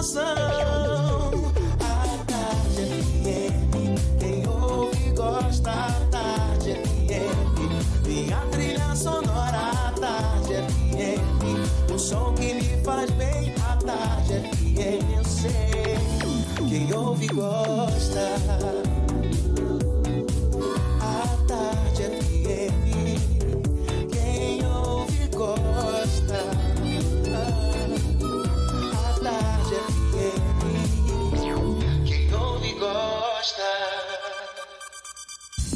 informação. A Tarde FM, quem ouve gosta. A Tarde FM, minha trilha sonora. A Tarde FM, o som que lhe faz bem. A Tarde FM, eu sei, quem ouve gosta. A Tarde FM, quem ouve gosta.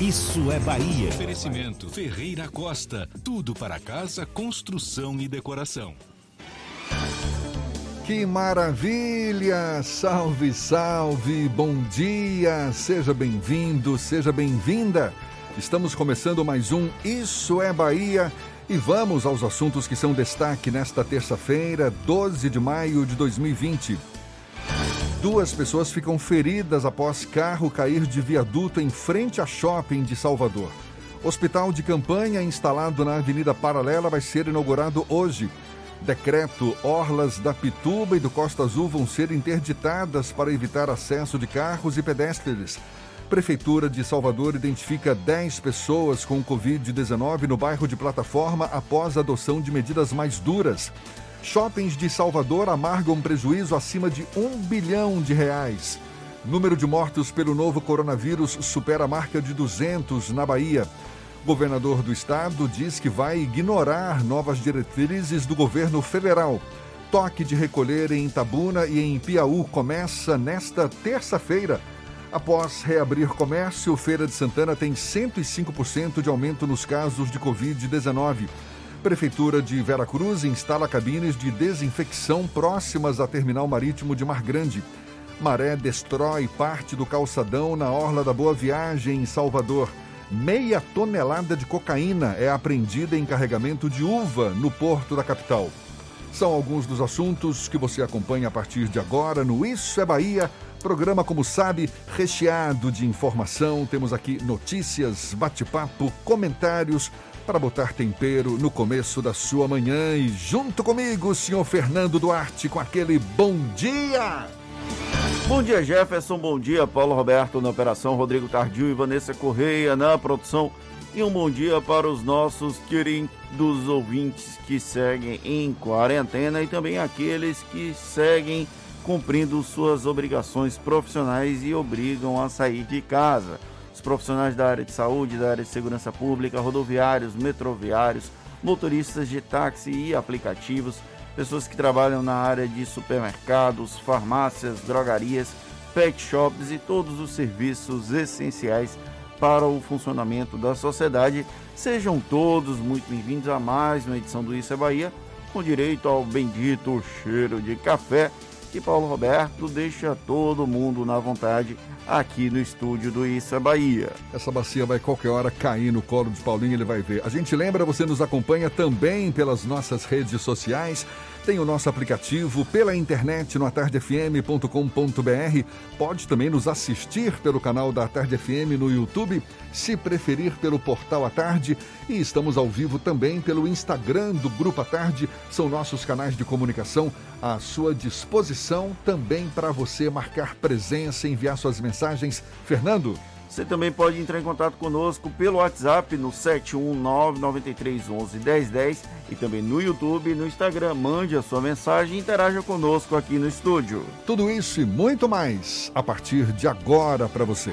Isso é Bahia. Oferecimento Ferreira Costa. Tudo para casa, construção e decoração. Que maravilha! Salve, salve! Bom dia! Seja bem-vindo, seja bem-vinda. Estamos começando mais um Isso é Bahia e vamos aos assuntos que são destaque nesta terça-feira, 12 de maio de 2020. Duas pessoas ficam feridas após carro cair de viaduto em frente a shopping de Salvador. Hospital de campanha instalado na Avenida Paralela vai ser inaugurado hoje. Decreto: orlas da Pituba e do Costa Azul vão ser interditadas para evitar acesso de carros e pedestres. Prefeitura de Salvador identifica 10 pessoas com Covid-19 no bairro de Plataforma após a adoção de medidas mais duras. Shoppings de Salvador amargam prejuízo acima de R$1 bilhão. Número de mortos pelo novo coronavírus supera a marca de 200 na Bahia. Governador do estado diz que vai ignorar novas diretrizes do governo federal. Toque de recolher em Itabuna e em Piauí começa nesta terça-feira. Após reabrir comércio, Feira de Santana tem 105% de aumento nos casos de Covid-19. Prefeitura de Vera Cruz instala cabines de desinfecção próximas a terminal marítimo de Mar Grande. Maré destrói parte do calçadão na Orla da Boa Viagem, em Salvador. 0,5 tonelada de cocaína é apreendida em carregamento de uva no porto da capital. São alguns dos assuntos que você acompanha a partir de agora no Isso é Bahia. Programa, como sabe, recheado de informação. Temos aqui notícias, bate-papo, comentários, para botar tempero no começo da sua manhã. E junto comigo, o senhor Fernando Duarte, com aquele bom dia! Bom dia, Jefferson, bom dia, Paulo Roberto na operação, Rodrigo Tardil e Vanessa Correia na produção, e um bom dia para os nossos queridos ouvintes que seguem em quarentena e também aqueles que seguem cumprindo suas obrigações profissionais e obrigam a sair de casa. Profissionais da área de saúde, da área de segurança pública, rodoviários, metroviários, motoristas de táxi e aplicativos, pessoas que trabalham na área de supermercados, farmácias, drogarias, pet shops e todos os serviços essenciais para o funcionamento da sociedade. Sejam todos muito bem-vindos a mais uma edição do Isso é Bahia, com direito ao bendito cheiro de café, que Paulo Roberto deixa todo mundo na vontade aqui no estúdio do Isso é Bahia. Essa bacia vai qualquer hora cair no colo de Paulinho, ele vai ver. A gente lembra, você nos acompanha também pelas nossas redes sociais, tem o nosso aplicativo, pela internet no atardefm.com.br. Pode também nos assistir pelo canal da Tarde FM no YouTube, se preferir pelo portal A Tarde, e estamos ao vivo também pelo Instagram do Grupo A Tarde. São nossos canais de comunicação à sua disposição, também para você marcar presença, enviar suas mensagens. Fernando? Você também pode entrar em contato conosco pelo WhatsApp no 71993111010 e também no YouTube e no Instagram. Mande a sua mensagem e interaja conosco aqui no estúdio. Tudo isso e muito mais a partir de agora para você.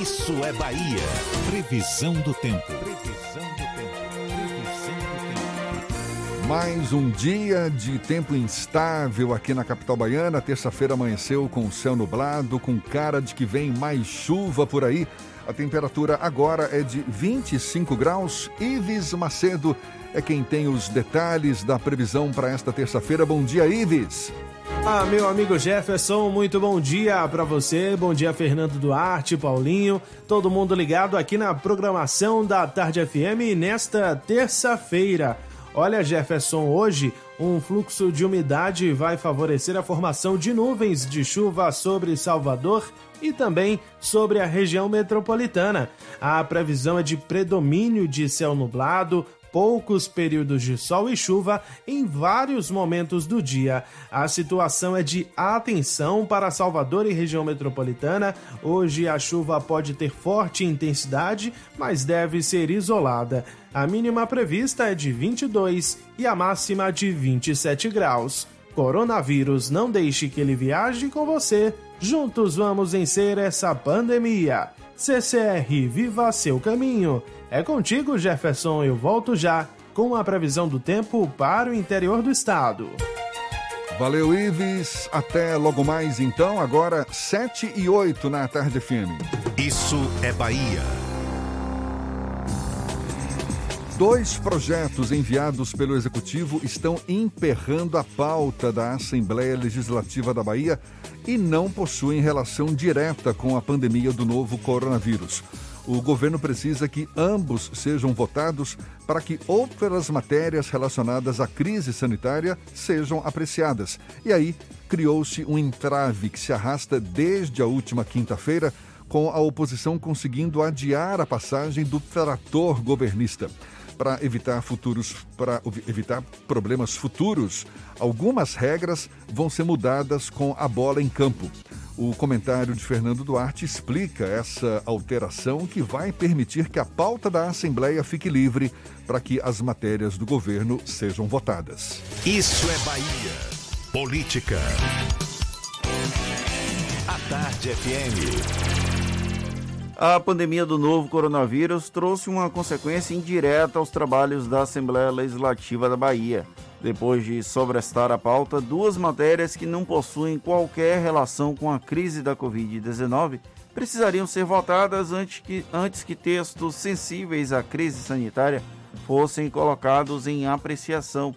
Isso é Bahia. Previsão do tempo. Mais um dia de tempo instável aqui na capital baiana. Terça-feira amanheceu com o céu nublado, com cara de que vem mais chuva por aí. A temperatura agora é de 25 graus. Ives Macedo é quem tem os detalhes da previsão para esta terça-feira. Bom dia, Ives. Ah, meu amigo Jefferson, muito bom dia para você. Bom dia, Fernando Duarte, Paulinho, todo mundo ligado aqui na programação da Tarde FM nesta terça-feira. Olha, Jefferson, hoje um fluxo de umidade vai favorecer a formação de nuvens de chuva sobre Salvador e também sobre a região metropolitana. A previsão é de predomínio de céu nublado, poucos períodos de sol e chuva em vários momentos do dia. A situação é de atenção para Salvador e região metropolitana. Hoje a chuva pode ter forte intensidade, mas deve ser isolada. A mínima prevista é de 22 e a máxima de 27 graus. Coronavírus, não deixe que ele viaje com você. Juntos vamos vencer essa pandemia. CCR, viva seu caminho. É contigo, Jefferson. Eu volto já com a previsão do tempo para o interior do estado. Valeu, Ives. Até logo mais, então. Agora, 7h08 na Tarde FM. Isso é Bahia. 2 projetos enviados pelo Executivo estão emperrando a pauta da Assembleia Legislativa da Bahia e não possuem relação direta com a pandemia do novo coronavírus. O governo precisa que ambos sejam votados para que outras matérias relacionadas à crise sanitária sejam apreciadas. E aí, criou-se um entrave que se arrasta desde a última quinta-feira, com a oposição conseguindo adiar a passagem do trator governista. Para evitar problemas futuros, algumas regras vão ser mudadas com a bola em campo. O comentário de Fernando Duarte explica essa alteração que vai permitir que a pauta da Assembleia fique livre para que as matérias do governo sejam votadas. Isso é Bahia. Política. A Tarde FM. A pandemia do novo coronavírus trouxe uma consequência indireta aos trabalhos da Assembleia Legislativa da Bahia. Depois de sobrestar a pauta, 2 matérias que não possuem qualquer relação com a crise da Covid-19 precisariam ser votadas antes que textos sensíveis à crise sanitária fossem colocados em apreciação.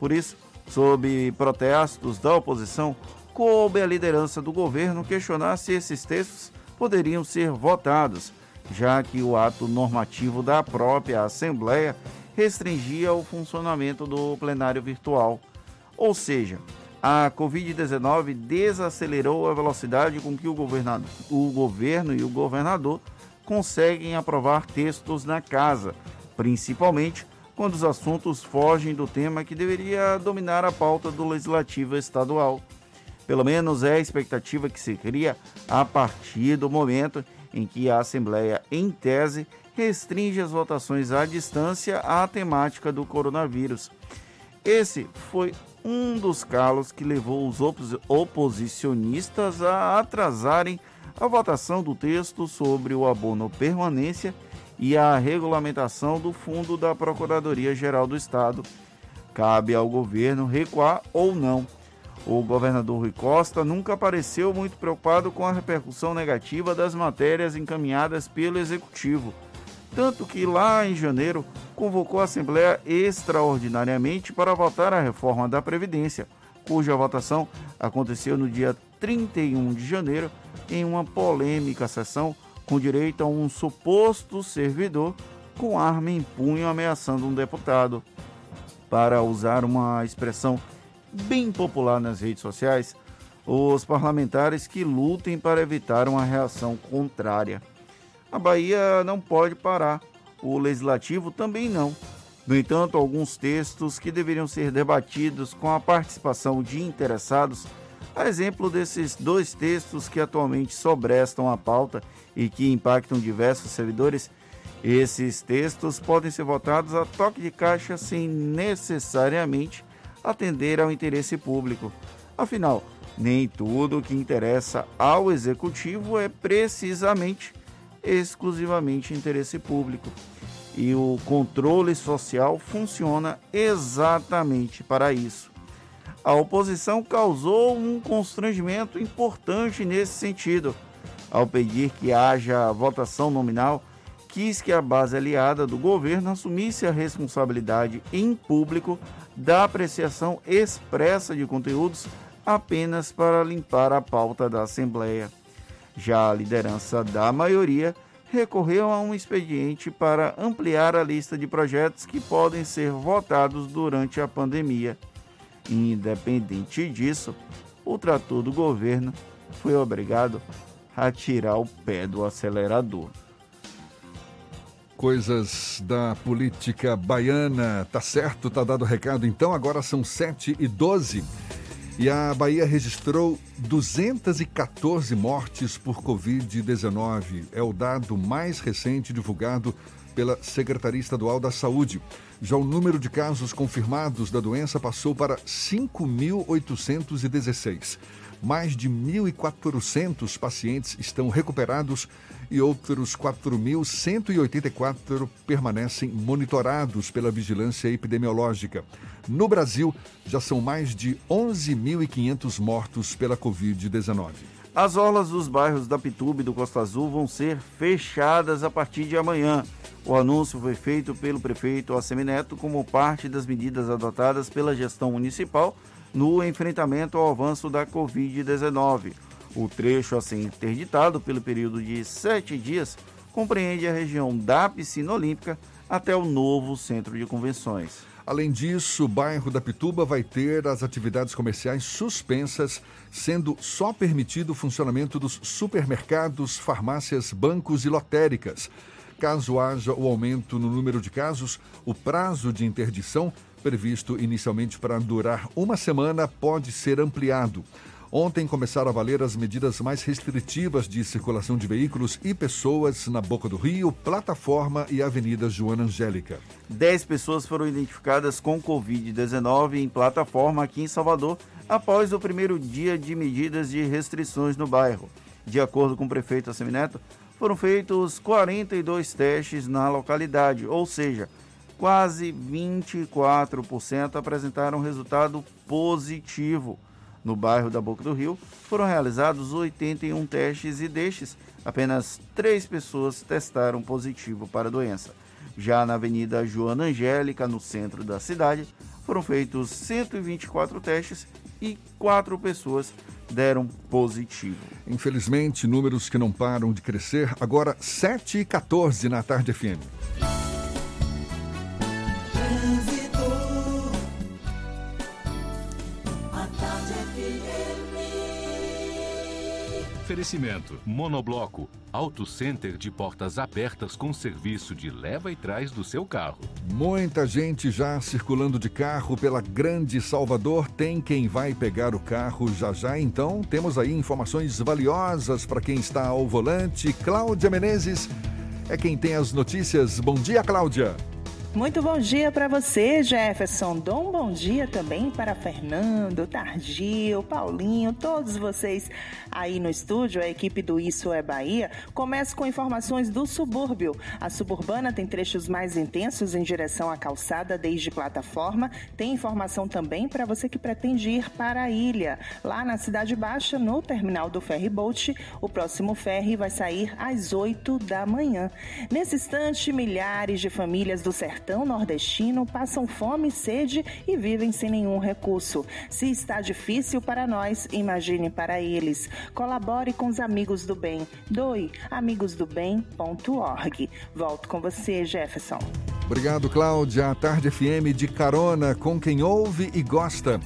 Por isso, sob protestos da oposição, coube à liderança do governo questionar se esses textos poderiam ser votados, já que o ato normativo da própria Assembleia restringia o funcionamento do plenário virtual. Ou seja, a Covid-19 desacelerou a velocidade com que o governo e o governador conseguem aprovar textos na casa, principalmente quando os assuntos fogem do tema que deveria dominar a pauta do Legislativo Estadual. Pelo menos é a expectativa que se cria a partir do momento em que a Assembleia, em tese, restringe as votações à distância à temática do coronavírus. Esse foi um dos calos que levou os oposicionistas a atrasarem a votação do texto sobre o abono permanência e a regulamentação do fundo da Procuradoria-Geral do Estado. Cabe ao governo recuar ou não. O governador Rui Costa nunca pareceu muito preocupado com a repercussão negativa das matérias encaminhadas pelo Executivo. Tanto que lá em janeiro convocou a Assembleia extraordinariamente para votar a reforma da Previdência, cuja votação aconteceu no dia 31 de janeiro em uma polêmica sessão com direito a um suposto servidor com arma em punho ameaçando um deputado. Para usar uma expressão bem popular nas redes sociais, os parlamentares que lutem para evitar uma reação contrária. A Bahia não pode parar, o Legislativo também não. No entanto, alguns textos que deveriam ser debatidos com a participação de interessados, a exemplo desses 2 textos que atualmente sobrestam a pauta e que impactam diversos servidores, esses textos podem ser votados a toque de caixa sem necessariamente atender ao interesse público. Afinal, nem tudo o que interessa ao Executivo é precisamente exclusivamente interesse público. E o controle social funciona exatamente para isso. A oposição causou um constrangimento importante nesse sentido. ao pedir que haja votação nominal, quis que a base aliada do governo assumisse a responsabilidade em público da apreciação expressa de conteúdos apenas para limpar a pauta da Assembleia. Já a liderança da maioria recorreu a um expediente para ampliar a lista de projetos que podem ser votados durante a pandemia. Independente disso, o trator do governo foi obrigado a tirar o pé do acelerador. Coisas da política baiana. Tá certo, tá dado o recado. Então, agora são 7h12. E a Bahia registrou 214 mortes por Covid-19. É o dado mais recente divulgado pela Secretaria Estadual da Saúde. Já o número de casos confirmados da doença passou para 5.816. Mais de 1.400 pacientes estão recuperados e outros 4.184 permanecem monitorados pela vigilância epidemiológica. No Brasil, já são mais de 11.500 mortos pela Covid-19. As orlas dos bairros da Pituba e do Costa Azul vão ser fechadas a partir de amanhã. O anúncio foi feito pelo prefeito Assemi Neto como parte das medidas adotadas pela gestão municipal no enfrentamento ao avanço da Covid-19. O trecho a ser interditado pelo período de 7 dias compreende a região da Piscina Olímpica até o novo Centro de Convenções. Além disso, o bairro da Pituba vai ter as atividades comerciais suspensas, sendo só permitido o funcionamento dos supermercados, farmácias, bancos e lotéricas. Caso haja o aumento no número de casos, o prazo de interdição, previsto inicialmente para durar 1 semana, pode ser ampliado. Ontem começaram a valer as medidas mais restritivas de circulação de veículos e pessoas na Boca do Rio, Plataforma e Avenida Joana Angélica. 10 pessoas foram identificadas com Covid-19 em Plataforma aqui em Salvador após o primeiro dia de medidas de restrições no bairro. De acordo com o prefeito Assemi Neto, foram feitos 42 testes na localidade, ou seja, quase 24% apresentaram resultado positivo. No bairro da Boca do Rio, foram realizados 81 testes e destes, apenas 3 pessoas testaram positivo para a doença. Já na Avenida Joana Angélica, no centro da cidade, foram feitos 124 testes e 4 pessoas deram positivo. Infelizmente, números que não param de crescer. Agora, 7h14 na Tarde FM. Oferecimento, Monobloco, Auto Center de portas abertas com serviço de leva e trás do seu carro. Muita gente já circulando de carro pela Grande Salvador, tem quem vai pegar o carro já já, então temos aí informações valiosas para quem está ao volante. Cláudia Menezes é quem tem as notícias. Bom dia, Cláudia. Muito bom dia para você, Jefferson. Dom, bom dia também para Fernando, Tardil, Paulinho, todos vocês aí no estúdio, a equipe do Isso é Bahia. Começa com informações do subúrbio. A suburbana tem trechos mais intensos em direção à calçada desde Plataforma. Tem informação também para você que pretende ir para a ilha. Lá na Cidade Baixa, no terminal do Ferry Boat, o próximo ferry vai sair às 8 da manhã. Nesse instante, milhares de famílias do sertão nordestino passam fome, sede e vivem sem nenhum recurso. Se está difícil para nós, imagine para eles. Colabore com os Amigos do Bem. Doe amigosdobem.org. Volto com você, Jefferson. Obrigado, Cláudia. A Tarde FM de carona com quem ouve e gosta.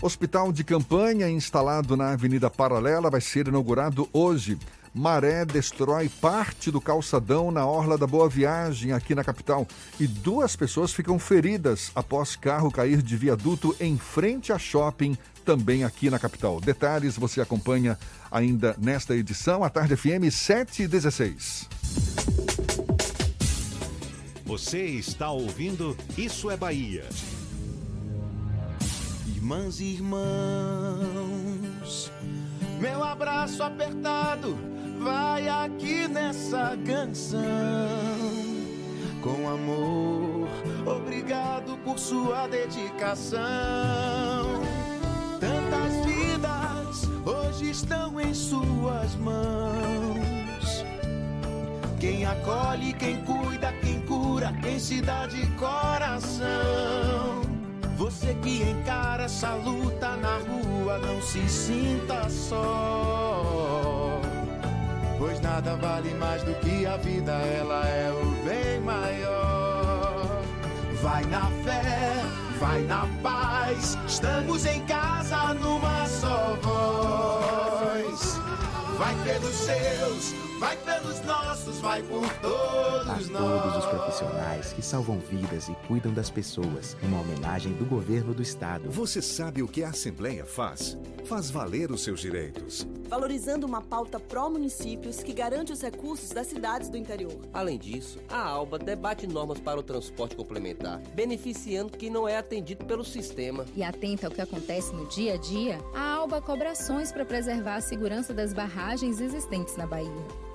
Hospital de campanha instalado na Avenida Paralela vai ser inaugurado hoje. Maré destrói parte do calçadão na Orla da Boa Viagem, aqui na capital. E 2 pessoas ficam feridas após carro cair de viaduto em frente a shopping, também aqui na capital. Detalhes você acompanha ainda nesta edição, à Tarde FM 7h16. Você está ouvindo Isso é Bahia. Irmãs e irmãos, meu abraço apertado vai aqui nessa canção. Com amor, obrigado por sua dedicação. Tantas vidas hoje estão em suas mãos. Quem acolhe, quem cuida, quem cura, quem se dá de coração. Você que encara essa luta na rua, não se sinta só. Pois nada vale mais do que a vida, ela é o bem maior. Vai na fé, vai na paz, estamos em casa numa só voz. Vai pelos seus, vai pelos nossos, vai por todos nós. A todos os profissionais que salvam vidas e cuidam das pessoas, uma homenagem do governo do estado. Você sabe o que a Assembleia faz? Faz valer os seus direitos, valorizando uma pauta pró-municípios que garante os recursos das cidades do interior. Além disso, a ALBA debate normas para o transporte complementar, beneficiando quem não é atendido pelo sistema. E atenta ao que acontece no dia a dia, a ALBA cobra ações para preservar a segurança das barragens existentes na Bahia.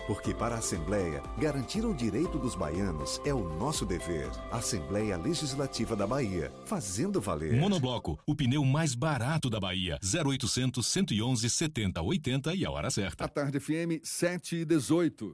Porque para a Assembleia, garantir o direito dos baianos é o nosso dever. Assembleia Legislativa da Bahia, fazendo valer. Monobloco, o pneu mais barato da Bahia. 0800 111 70 80 e a hora certa. A Tarde FM 7h18.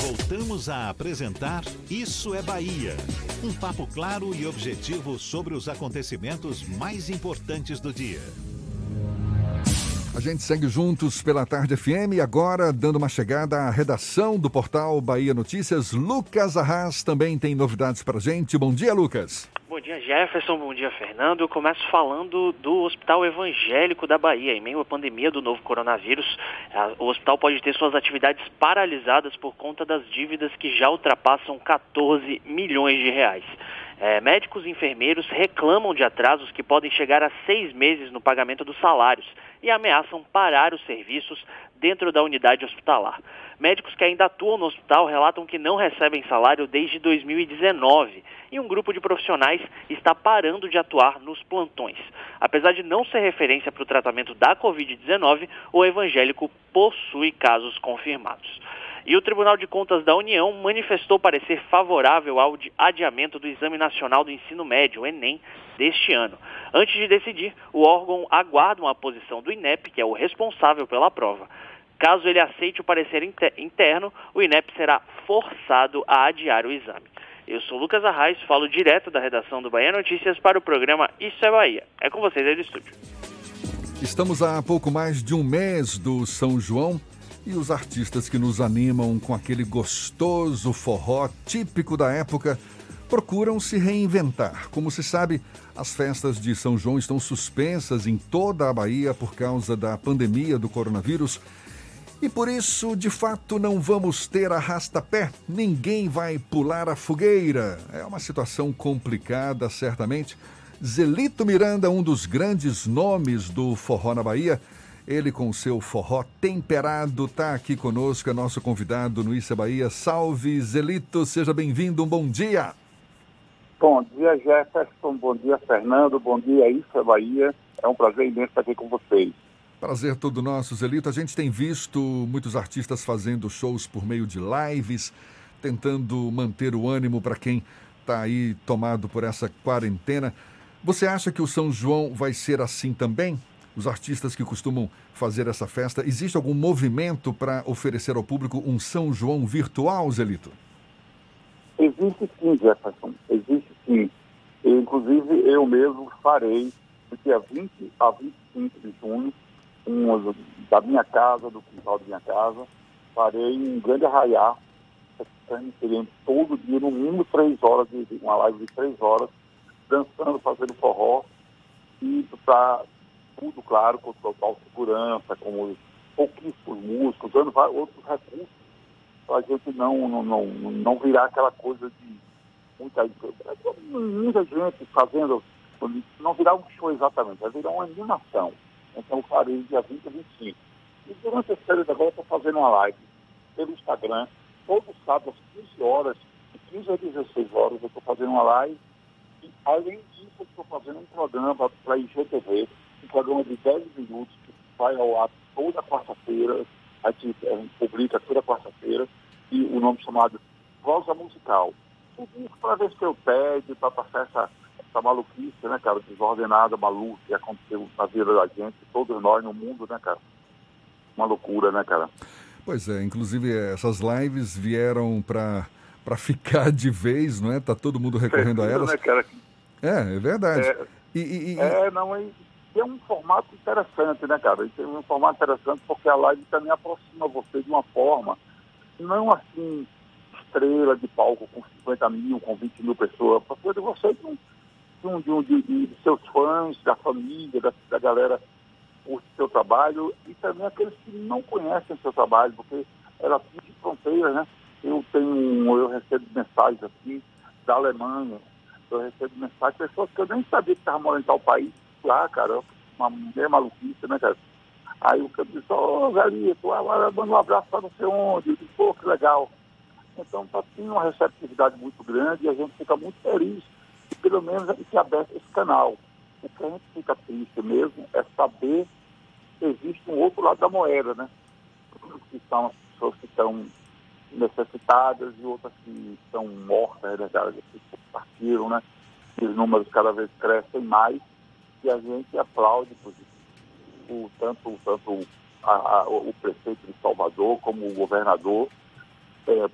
Voltamos a apresentar Isso é Bahia. Um papo claro e objetivo sobre os acontecimentos mais importantes do dia. A gente segue juntos pela Tarde FM e agora dando uma chegada à redação do portal Bahia Notícias. Lucas Arras também tem novidades pra gente. Bom dia, Lucas. Bom dia, Jefferson. Bom dia, Fernando. Eu começo falando do Hospital Evangélico da Bahia. Em meio à pandemia do novo coronavírus, o hospital pode ter suas atividades paralisadas por conta das dívidas que já ultrapassam 14 milhões de reais. Médicos e enfermeiros reclamam de atrasos que podem chegar a 6 meses no pagamento dos salários e ameaçam parar os serviços dentro da unidade hospitalar. Médicos que ainda atuam no hospital relatam que não recebem salário desde 2019 e um grupo de profissionais está parando de atuar nos plantões. Apesar de não ser referência para o tratamento da Covid-19, o evangélico possui casos confirmados. E o Tribunal de Contas da União manifestou parecer favorável ao adiamento do Exame Nacional do Ensino Médio, o ENEM, deste ano. Antes de decidir, o órgão aguarda uma posição do INEP, que é o responsável pela prova. Caso ele aceite o parecer interno, o INEP será forçado a adiar o exame. Eu sou Lucas Arraes, falo direto da redação do Bahia Notícias para o programa Isso é Bahia. É com vocês aí do estúdio. Estamos há pouco mais de um mês do São João. E os artistas que nos animam com aquele gostoso forró típico da época procuram se reinventar. Como se sabe, as festas de São João estão suspensas em toda a Bahia por causa da pandemia do coronavírus. E por isso, de fato, não vamos ter arrasta-pé. Ninguém vai pular a fogueira. É uma situação complicada, certamente. Zelito Miranda, um dos grandes nomes do forró na Bahia, ele com seu forró temperado está aqui conosco, é nosso convidado no Isso é Bahia. Salve, Zelito, seja bem-vindo, um bom dia. Bom dia, Jefferson, bom dia, Fernando, bom dia, Isso é Bahia. É um prazer imenso estar aqui com vocês. Prazer todo nosso, Zelito. A gente tem visto muitos artistas fazendo shows por meio de lives, tentando manter o ânimo para quem está aí tomado por essa quarentena. Você acha que o São João vai ser assim também? Os artistas que costumam fazer essa festa, existe algum movimento para oferecer ao público um São João virtual, Zelito? Existe sim, Jefferson, existe sim. Eu, inclusive, eu mesmo farei, porque a 20 a 25 de junho, da minha casa, do quintal da minha casa, farei um grande arraiá, todo dia, no mínimo 3 horas, uma live de 3 horas, dançando, fazendo forró, e para... tudo, claro, com total segurança, com pouquíssimos músicos, dando outros recursos, para a gente não virar aquela coisa de muita gente fazendo, não virar um show exatamente, vai virar uma animação. Então, eu farei dia 20 a 25. E durante esse período agora, eu estou fazendo uma live pelo Instagram, todo sábado às 15 horas, de 15 a 16 horas, eu estou fazendo uma live e, além disso, eu estou fazendo um programa para a IGTV, um programa de 10 minutos que vai ao ar toda quarta-feira, a gente publica toda quarta-feira, e o nome chamado Prosa Musical. Tudo para ver se eu pego, para passar essa maluquice, né, cara, desordenada, maluca, que aconteceu na vida da gente, todos nós no mundo, né, cara? Uma loucura, né, cara? Pois é, inclusive essas lives vieram para ficar de vez, não é? Tá todo mundo recorrendo a elas. Né, cara? É verdade. É um formato interessante, né, cara? Isso é um formato interessante porque a live também aproxima você de uma forma, não assim, estrela de palco com 50 mil, com 20 mil pessoas, para poder você de seus fãs, da família, da galera curte seu trabalho e também aqueles que não conhecem seu trabalho, porque ela finge fronteiras, né? Eu recebo mensagens assim da Alemanha, eu recebo mensagens de pessoas que eu nem sabia que estavam morando em tal país, lá, cara, uma mulher maluquice, né, cara? Aí o cara disse, Zelito, manda um abraço para não sei onde, eu disse, pô, que legal. Então, tá, tem uma receptividade muito grande e a gente fica muito feliz que pelo menos a gente aberta esse canal. O que a gente fica triste mesmo é saber que existe um outro lado da moeda, né? Que são as pessoas que estão necessitadas e outras que estão mortas, né, cara? Que partiram, né? Os números cada vez crescem mais e a gente aplaude tanto o prefeito de Salvador como o governador,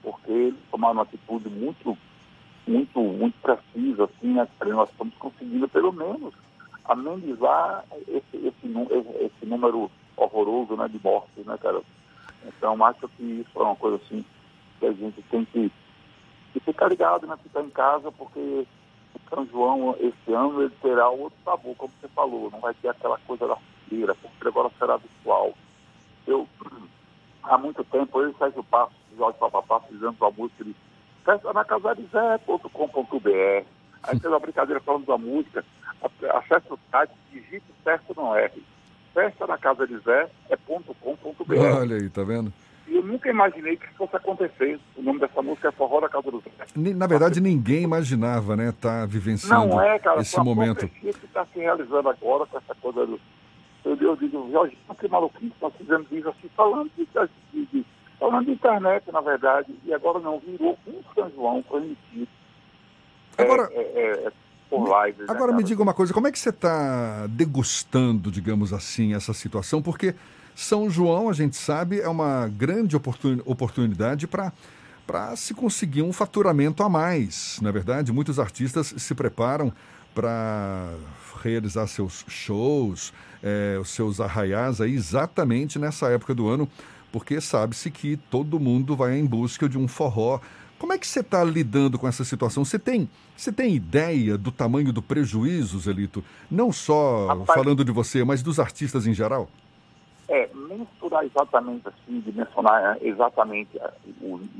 porque eles tomaram uma atitude muito, muito, muito precisa, assim, né? Nós estamos conseguindo, pelo menos, amenizar esse número horroroso, né, de mortes, né, cara? Então, acho que isso é uma coisa, assim, que a gente tem que ficar ligado, né, ficar em casa, porque o São João, esse ano, ele terá outro sabor, como você falou, não vai ter aquela coisa da fogueira, porque agora será virtual. Há muito tempo, eu e Sérgio Passos, Jorge Papapá, fizemos uma música de festa na casa de zé.com.br. Aí fez uma brincadeira falando da música, acesse o site, digite certo não erre. Festa na casa de Zé é .com.br. Olha aí, tá vendo? E eu nunca imaginei que isso fosse acontecer. O nome dessa música é Forró da Casa do Zé. Na verdade, ninguém imaginava, né? Tá vivenciando esse momento. Não é, cara, que está se realizando agora com essa coisa do... Meu Deus, eu digo, Jorge, que maluquice, nós fizemos isso assim, falando de internet, na verdade, e agora não, virou um São João transmitido por live. Agora, né, me diga uma coisa, como é que você está degustando, digamos assim, essa situação? Porque São João, a gente sabe, é uma grande oportunidade para se conseguir um faturamento a mais. Na verdade, muitos artistas se preparam para realizar seus shows, os seus arraiás aí exatamente nessa época do ano, porque sabe-se que todo mundo vai em busca de um forró. Como é que você está lidando com essa situação? Você tem ideia do tamanho do prejuízo, Zelito? Não só falando de você, mas dos artistas em geral? Mensurar exatamente assim, dimensionar exatamente,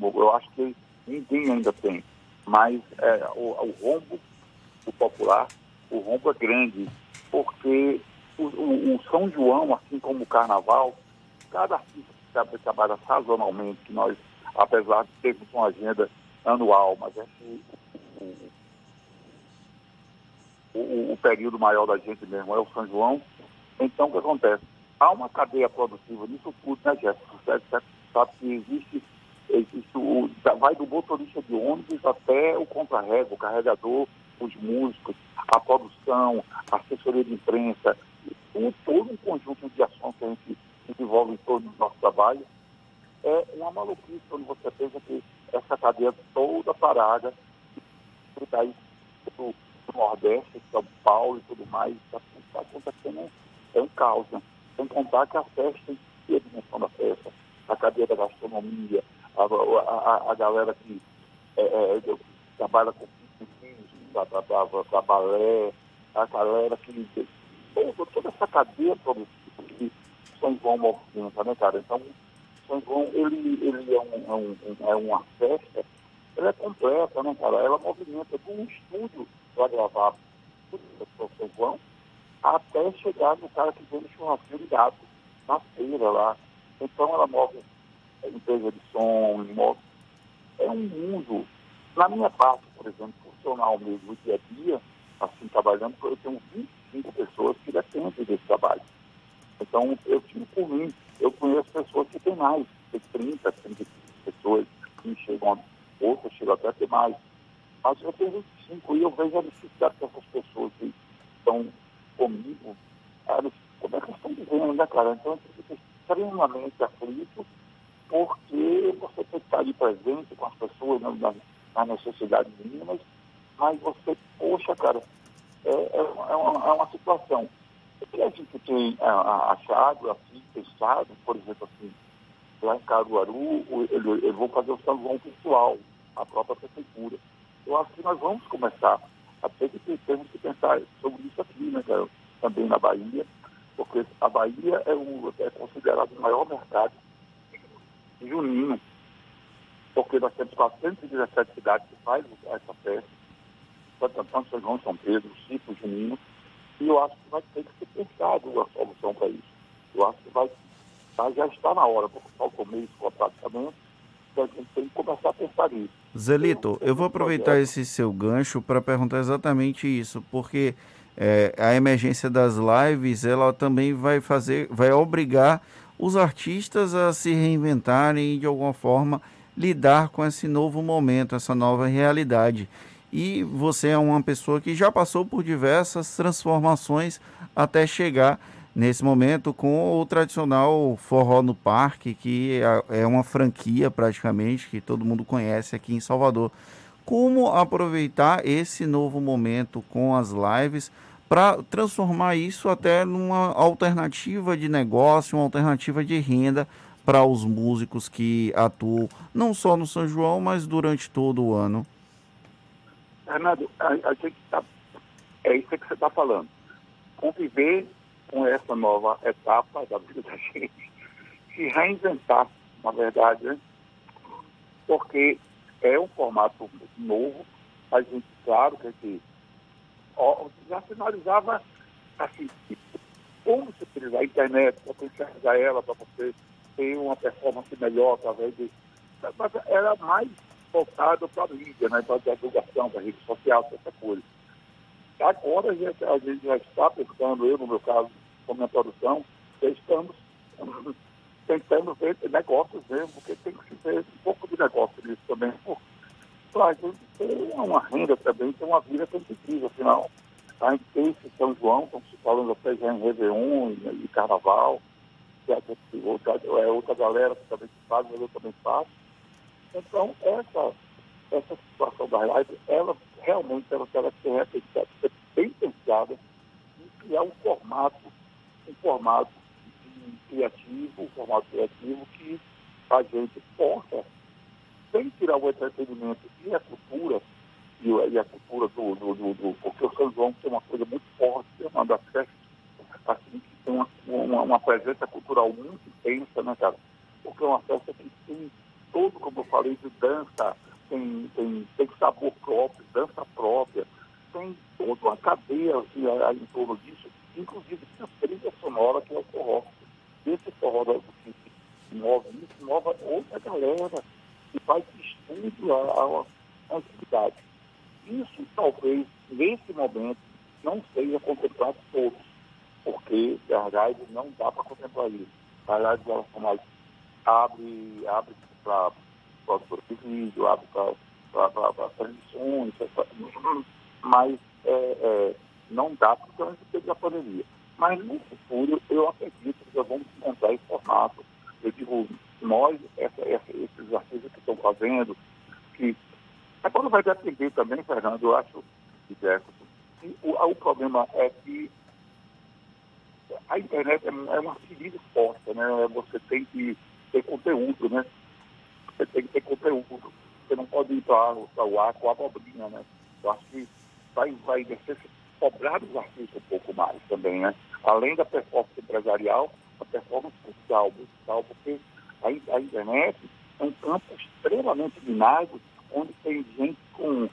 eu acho que ninguém ainda tem, mas o rombo popular, o rombo é grande, porque o São João, assim como o Carnaval, cada artista que trabalha sazonalmente, que nós, apesar de termos uma agenda anual, mas é que o período maior da gente mesmo é o São João. Então, o que acontece? Há uma cadeia produtiva nisso tudo, né, Jefferson? Você sabe que existe, vai do motorista de ônibus até o contra-rego, o carregador, os músicos, a produção, a assessoria de imprensa, todo um conjunto de ações que a gente desenvolve em torno do nosso trabalho. É uma maluquice quando você pensa que essa cadeia toda parada, que está aí do Nordeste, São Paulo e tudo mais, está acontecendo, é um caos, né? Sem contar que a festa, a dimensão da festa, a cadeia da gastronomia, a galera que trabalha com da balé, a galera que... Toda essa cadeia que São João movimenta, né, cara? Então, São João, ele é uma festa, ela é completa, né, cara? Ela movimenta de um estúdio para gravar o São João até chegar no cara que vende churrasquinho de gato na feira lá. Então, ela move empresa de som, move... É um mundo Na minha parte, por exemplo, profissional mesmo, no dia a dia, assim, trabalhando, eu tenho 25 pessoas que dependem desse trabalho. Então, eu tiro por mim, eu conheço pessoas que têm mais, tem 30, 35 pessoas, que chegam, outras chegam até a ter mais. Mas eu tenho 25 e eu vejo a necessidade que essas pessoas que estão comigo, como é que elas estão vivendo, né, cara? Então, eu fico extremamente aflito, porque você tem que estar ali presente com as pessoas, né, nas necessidades mínimas, mas você, poxa, cara, é uma situação. O que a gente tem achado, assim, pensado, por exemplo, assim, lá em Caruaru, eu vou fazer o São João virtual, a própria prefeitura. Eu acho que nós vamos começar a ter que pensar sobre isso aqui, né, cara? Também na Bahia, porque a Bahia é considerado o maior mercado junino, porque nós temos 417 cidades que fazem essa festa, Santo Antônio, São João, São Pedro, Chico, Junino, e eu acho que vai ter que ser pensado a solução para isso. Eu acho que já está na hora, porque só o começo, praticamente, a gente tem que começar a pensar nisso. Zelito, eu vou aproveitar esse seu gancho para perguntar exatamente isso, porque a emergência das lives, ela também vai obrigar os artistas a se reinventarem e, de alguma forma, lidar com esse novo momento, essa nova realidade. E você é uma pessoa que já passou por diversas transformações até chegar nesse momento com o tradicional Forró no Parque, que é uma franquia praticamente, que todo mundo conhece aqui em Salvador. Como aproveitar esse novo momento com as lives para transformar isso até numa alternativa de negócio, uma alternativa de renda para os músicos que atuam não só no São João, mas durante todo o ano? Fernando, é isso que você está falando. Conviver com essa nova etapa da vida da gente, se reinventar, na verdade, né? Porque é um formato novo. A gente, claro, que já sinalizava assim, como se utilizar a internet, potencializar ela para você ter uma performance melhor através de... Mas era mais voltado para a mídia, né, para a divulgação, para a rede social, essa coisa. Agora a gente já está pensando, eu no meu caso, com minha produção, já estamos tentando ver negócios mesmo, porque tem que se ver um pouco de negócio nisso também, para a gente ter uma renda também, ter uma vida tão incrível, afinal. A gente tem esse São João, como se falando até já em Réveillon e Carnaval, que a gente, outra galera que também faz, mas eu também faço. Então, essa situação da live, ela realmente ela tem que ser bem pensada e criar um formato criativo, que a gente possa, sem tirar o entretenimento e a cultura do porque o São João tem uma coisa muito forte, é uma das festas assim, que tem uma presença cultural muito intensa, né, cara? Porque é uma festa que tem todo, como eu falei, de dança, tem sabor próprio, dança própria, tem toda uma cadeia assim, em torno disso, inclusive tem a trilha sonora, que é o forró. Esse forró que inova outra galera que faz estudo à atividade. Isso talvez, nesse momento, não seja contemplado todos, porque a live não dá para contemplar isso. A live abre para produtores de vídeo, abre para transmissões, mas não dá porque a gente teve a pandemia. Mas no futuro, eu acredito que nós vamos encontrar esse formato. Eu digo, nós, esses artistas que estão fazendo, que agora vai depender também, Fernando, eu acho, de Jefferson, que o problema é que a internet é uma ferida forte, né? Você tem que ter conteúdo, né? Você tem que ter conteúdo. Você não pode ir para o ar com a abobrinha, né? Eu acho que vai cobrar os artistas um pouco mais também, né? Além da performance empresarial, a performance musical, porque a internet é um campo extremamente binário, onde tem gente com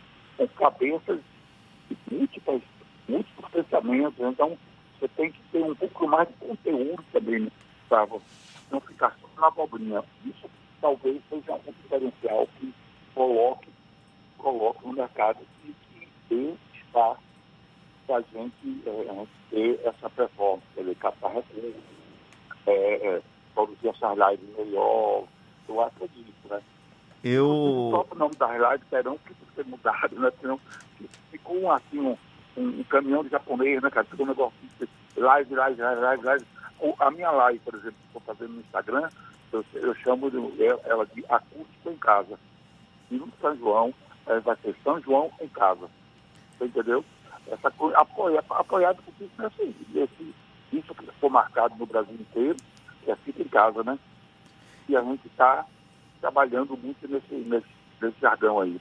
cabeças de múltiplos pensamentos. Então, você tem que ter um pouco mais de conteúdo também, para não ficar só na abobrinha. Isso talvez seja um diferencial que coloque coloca no mercado e que está para a gente ter essa performance, ele captar recursos, produzir essas lives melhor, eu acredito, né? O próprio nome das lives terão que ser mudado, né? Senão ficou assim um caminhão de japonês, né, cara? Ficou um negócio de live. A minha live, por exemplo, que estou fazendo no Instagram, eu chamo ela de acústica em casa. E no São João, vai ser São João em casa. Você entendeu? Essa coisa apoiado porque isso, isso que foi marcado no Brasil inteiro, que é fica em casa, né? E a gente está trabalhando muito nesse jargão aí.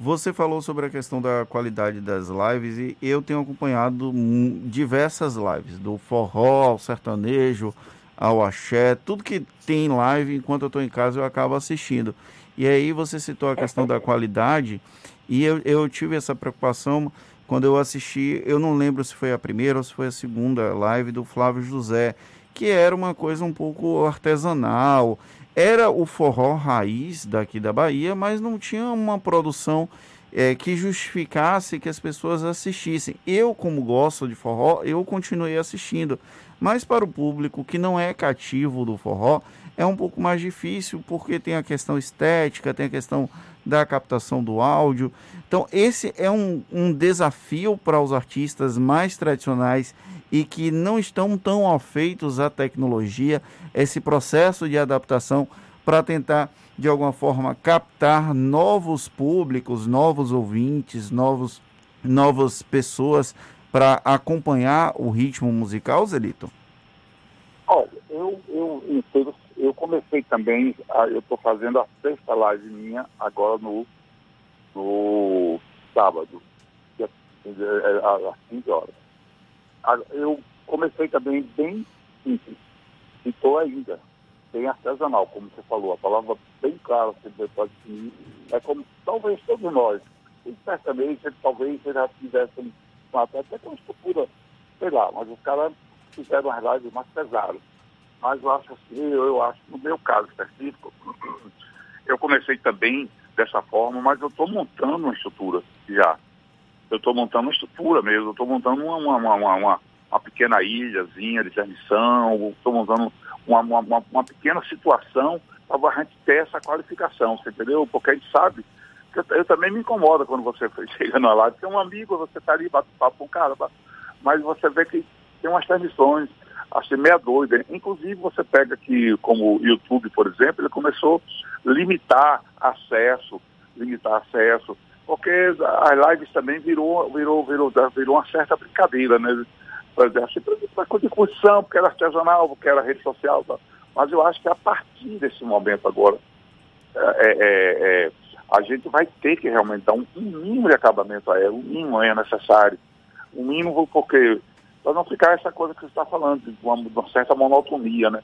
Você falou sobre a questão da qualidade das lives e eu tenho acompanhado diversas lives, do forró ao sertanejo, ao axé, tudo que tem live, enquanto eu estou em casa, eu acabo assistindo. E aí você citou a questão da qualidade e eu tive essa preocupação quando eu assisti, eu não lembro se foi a primeira ou se foi a segunda live do Flávio José, que era uma coisa um pouco artesanal, era o forró raiz daqui da Bahia, mas não tinha uma produção que justificasse que as pessoas assistissem. Eu, como gosto de forró, eu continuei assistindo, mas para o público que não é cativo do forró, é um pouco mais difícil, porque tem a questão estética, tem a questão da captação do áudio. Então, esse é um desafio para os artistas mais tradicionais e que não estão tão afeitos à tecnologia, esse processo de adaptação para tentar, de alguma forma, captar novos públicos, novos ouvintes, novas pessoas para acompanhar o ritmo musical, Zelito? Olha, eu comecei também, eu estou fazendo a sexta live minha agora no sábado, às 15 horas. Eu comecei também bem simples, e estou ainda bem artesanal, como você falou, a palavra bem clara, você pode definir, é como talvez todos nós, e certamente, talvez eles já tivessem até uma estrutura, sei lá, mas os caras fizeram as lives mais pesadas. Mas eu acho assim, no meu caso específico, eu comecei também dessa forma, mas eu estou montando uma estrutura já. Eu estou montando uma estrutura mesmo, eu estou montando uma pequena ilhazinha de transmissão, estou montando uma pequena situação para a gente ter essa qualificação, você entendeu? Porque a gente sabe, eu também me incomodo quando você chega na live, tem um amigo, você está ali, bate papo com o cara, mas você vê que tem umas transmissões, assim, meia doida. Inclusive, você pega que, como o YouTube, por exemplo, ele começou a limitar acesso, porque as lives também virou uma certa brincadeira, né? Assim, para coisa de curtição, porque era artesanal, porque era rede social, tá? Mas eu acho que a partir desse momento agora, a gente vai ter que realmente dar um mínimo de acabamento a ela, um mínimo é necessário, um mínimo porque... para não ficar essa coisa que você está falando, de uma certa monotonia, né?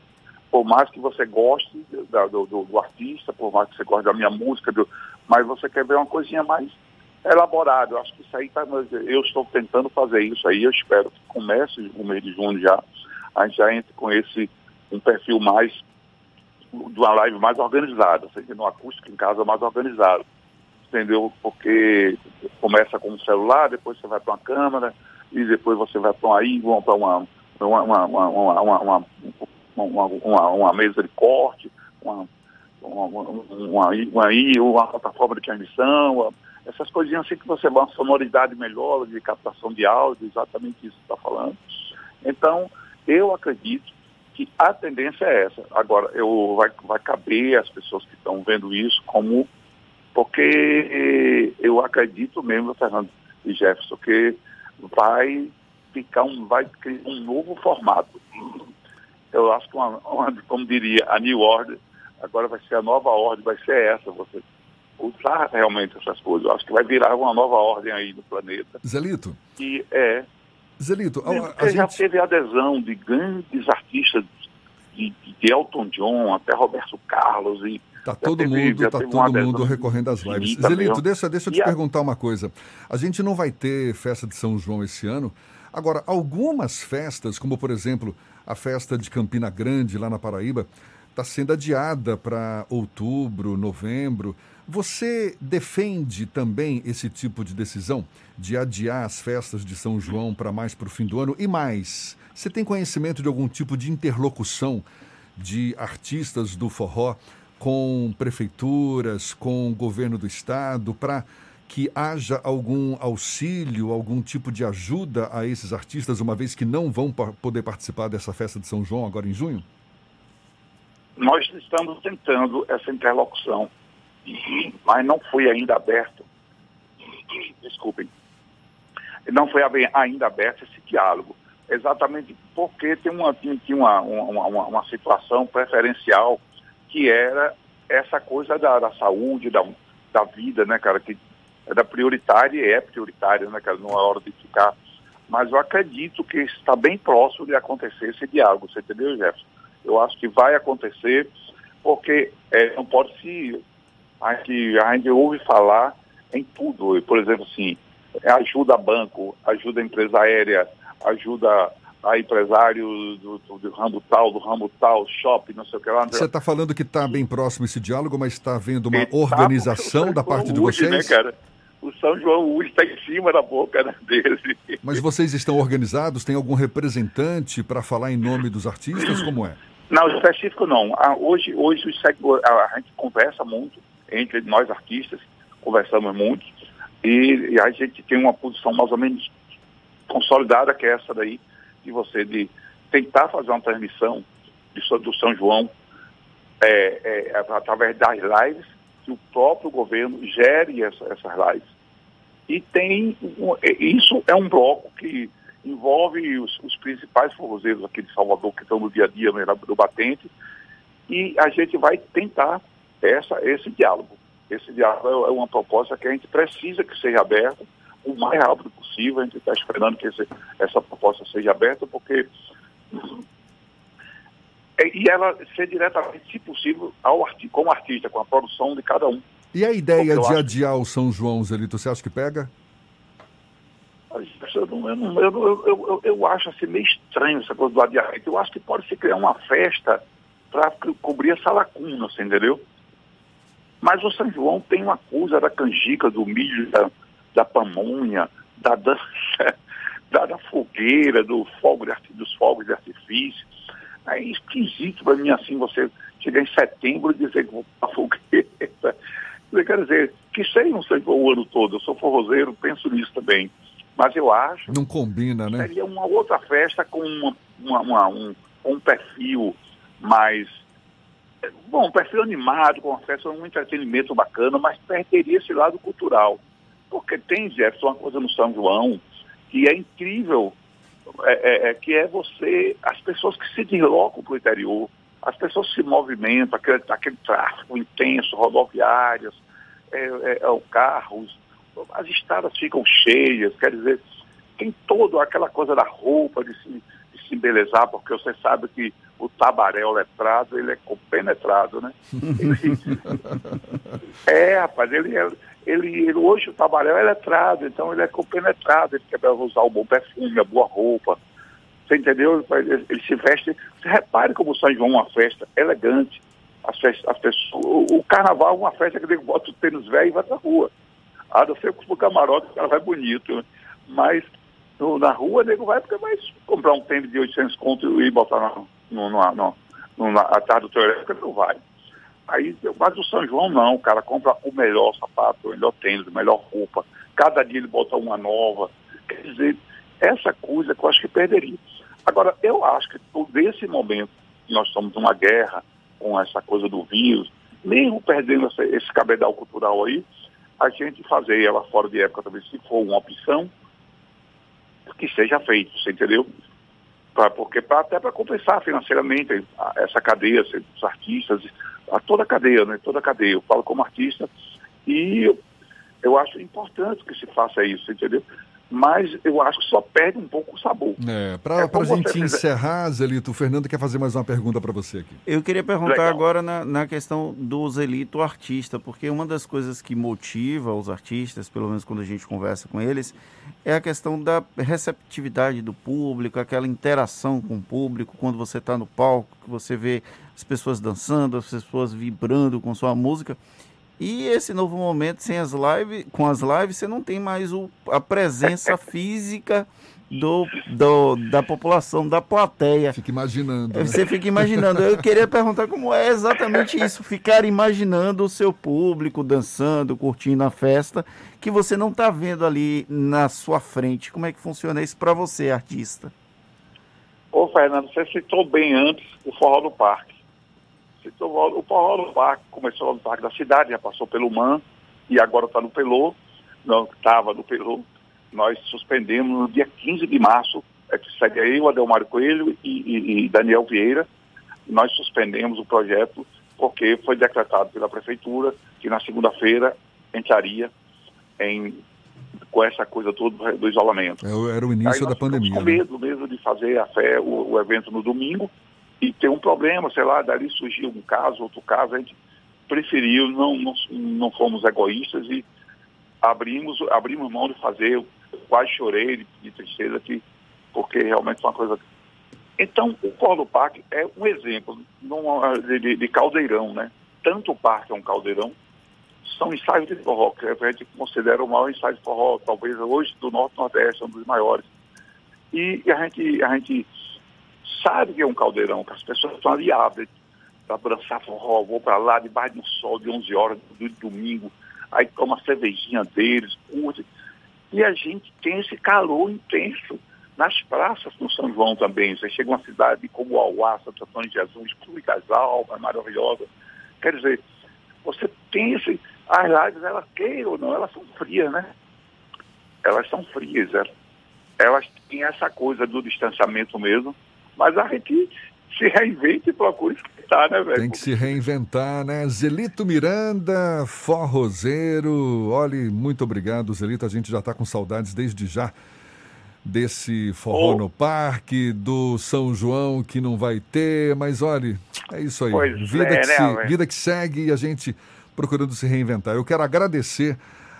Por mais que você goste do artista, por mais que você goste da minha música, mas você quer ver uma coisinha mais elaborada. Eu acho que isso aí está... Eu estou tentando fazer isso aí, eu espero que comece o mês de junho já. A gente já entra com um perfil mais... de uma live mais organizada, você entendeu? Um acústico em casa mais organizado, entendeu? Porque começa com um celular, depois você vai para uma câmera... e depois você vai para uma mesa de corte, uma plataforma de transmissão, essas coisinhas assim que você vai uma sonoridade melhor de captação de áudio, exatamente isso que você está falando. Então, eu acredito que a tendência é essa. Agora, vai caber às pessoas que estão vendo isso como... porque eu acredito mesmo, Fernando e Jefferson, que vai criar um novo formato. Eu acho que como diria a New Order, agora vai ser a nova ordem, vai ser essa, você usar realmente essas coisas. Eu acho que vai virar uma nova ordem aí no planeta. Zelito? Que é... Zelito, a já gente... teve adesão de grandes artistas de Elton John, até Roberto Carlos e... Tá todo mundo recorrendo às lives. Zelito, deixa eu te perguntar uma coisa. A gente não vai ter festa de São João esse ano. Agora, algumas festas, como por exemplo a festa de Campina Grande, lá na Paraíba, está sendo adiada para outubro, novembro. Você defende também esse tipo de decisão de adiar as festas de São João para mais para o fim do ano? E mais, você tem conhecimento de algum tipo de interlocução de artistas do forró com prefeituras, com o governo do estado, para que haja algum auxílio, algum tipo de ajuda a esses artistas, uma vez que não vão poder participar dessa festa de São João agora em junho? Nós estamos tentando essa interlocução, mas não foi ainda aberto. Desculpem. Não foi ainda aberto esse diálogo, exatamente porque tinha uma situação preferencial que era essa coisa da saúde, da vida, né, cara, que era prioritária e é prioritária, né, cara, não é hora de ficar. Mas eu acredito que está bem próximo de acontecer esse diálogo, você entendeu, Jefferson? Eu acho que vai acontecer, porque não pode se... A gente ouve falar em tudo, por exemplo, assim, ajuda a banco, ajuda a empresa aérea, ajuda a empresário do ramo tal, shopping, não sei o que lá. Você está falando que está bem próximo esse diálogo, mas está havendo uma organização da parte de vocês? Né, cara? O São João hoje está em cima da boca dele. Mas vocês estão organizados? Tem algum representante para falar em nome dos artistas? Como é? Não, específico não. Hoje a gente conversa muito entre nós artistas, conversamos muito, e a gente tem uma posição mais ou menos consolidada, que é essa daí, de tentar fazer uma transmissão do São João através das lives, que o próprio governo gere essas lives. E isso é um bloco que envolve os principais forrozeiros aqui de Salvador, que estão no dia a dia do batente, e a gente vai tentar esse diálogo. Esse diálogo é uma proposta que a gente precisa que seja aberta o mais rápido possível. A gente está esperando que essa proposta seja aberta, porque... E ela ser diretamente, se possível, com o artista, com a produção de cada um. E a ideia de adiar o São João, Zelito, você acha que pega? Eu acho assim meio estranho essa coisa do adiamento. Eu acho que pode se criar uma festa para cobrir essa lacuna, assim, entendeu? Mas o São João tem uma coisa da canjica, do milho, da pamonha, da dança, da fogueira, dos fogos de artifício. É esquisito para mim assim você chegar em setembro e dizer que vou para a fogueira. Eu quero dizer, que sei, não sei o ano todo, eu sou forrozeiro, penso nisso também. Mas eu acho... Não combina, né? Seria uma outra festa com um perfil mais... Bom, um perfil animado, com uma festa, um entretenimento bacana, mas perderia esse lado cultural. Porque tem, Jefferson, uma coisa no São João que é incrível, que é você... As pessoas que se deslocam para o interior, as pessoas que se movimentam, aquele tráfego intenso, rodoviárias, carros... As estradas ficam cheias, quer dizer, tem toda aquela coisa da roupa, de se embelezar, porque você sabe que o tabaréu letrado, ele é compenetrado, né? Rapaz, hoje o tabaréu é letrado, então ele é compenetrado, ele quer usar o bom perfume, a boa roupa, você entendeu? Ele se veste, você repare como o São João é uma festa elegante, o carnaval é uma festa que ele bota o tênis velho e vai pra rua. Ah, eu sei que o camarote, o cara vai bonito, né? Mas na rua, o nego vai porque vai comprar um tênis de 800 conto e botar atrás do teorema, não vai. Aí, mas o São João não, o cara compra o melhor sapato, o melhor tênis, a melhor roupa. Cada dia ele bota uma nova. Quer dizer, essa coisa que eu acho que perderia. Agora, eu acho que todo esse momento que nós estamos numa guerra com essa coisa do vírus, mesmo perdendo esse cabedal cultural aí, a gente fazer ela fora de época também, se for uma opção, que seja feito, você entendeu? Até para compensar financeiramente essa cadeia, os artistas, toda a cadeia, né? Toda a cadeia, eu falo como artista, e eu acho importante que se faça isso, entendeu? Mas eu acho que só perde um pouco o sabor. Para a gente encerrar, Zelito, o Fernando quer fazer mais uma pergunta para você aqui. Eu queria perguntar agora na questão do Zelito artista, porque uma das coisas que motiva os artistas, pelo menos quando a gente conversa com eles, é a questão da receptividade do público, aquela interação com o público, quando você está no palco, que você vê as pessoas dançando, as pessoas vibrando com sua música. E esse novo momento sem as lives, com as lives, você não tem mais a presença física da população, da plateia. Fica imaginando. Você fica imaginando. Eu queria perguntar como é exatamente isso, ficar imaginando o seu público dançando, curtindo a festa, que você não está vendo ali na sua frente. Como é que funciona isso para você, artista? Ô, Fernando, você citou bem antes o Forró do Parque. O Forró do Parque começou no Parque da Cidade, já passou pelo MAN e agora está no Pelô. Não, estava no Pelô. Nós suspendemos no dia 15 de março, que segue aí o Adelmário Coelho e Daniel Vieira. Nós suspendemos o projeto porque foi decretado pela Prefeitura que na segunda-feira entraria com essa coisa toda do isolamento. Era o início da pandemia. Com medo mesmo de fazer o evento no domingo e ter um problema, sei lá, dali surgiu um caso, outro caso, a gente preferiu, não fomos egoístas e abrimos mão de fazer. Quase chorei de tristeza, porque realmente foi uma coisa... Então, o Forró Parque é um exemplo de caldeirão, né? Tanto o parque é um caldeirão, são ensaios de forró, que a gente considera o maior ensaio de forró, talvez hoje do Norte e Nordeste, um dos maiores. E a gente sabe que é um caldeirão, que as pessoas estão aliadas para dançar forró, vou para lá, debaixo do sol, de 11 horas, do domingo, aí toma a cervejinha deles, curte. E a gente tem esse calor intenso nas praças no São João também. Você chega a uma cidade como Auá, Santo Antônio de Jesus, Cruz das Almas, maravilhosa. Quer dizer, você tem esse... As lives, elas queiram ou não, elas são frias, né? Elas são frias, elas têm essa coisa do distanciamento mesmo, mas a gente se reinventa e procura escutar, né, velho? Tem que se reinventar, né? Zelito Miranda, forrozeiro, olha, muito obrigado, Zelito, a gente já está com saudades desde já desse forró no parque, do São João que não vai ter, mas olha, é isso aí, vida que segue e a gente procurando se reinventar. Eu quero agradecer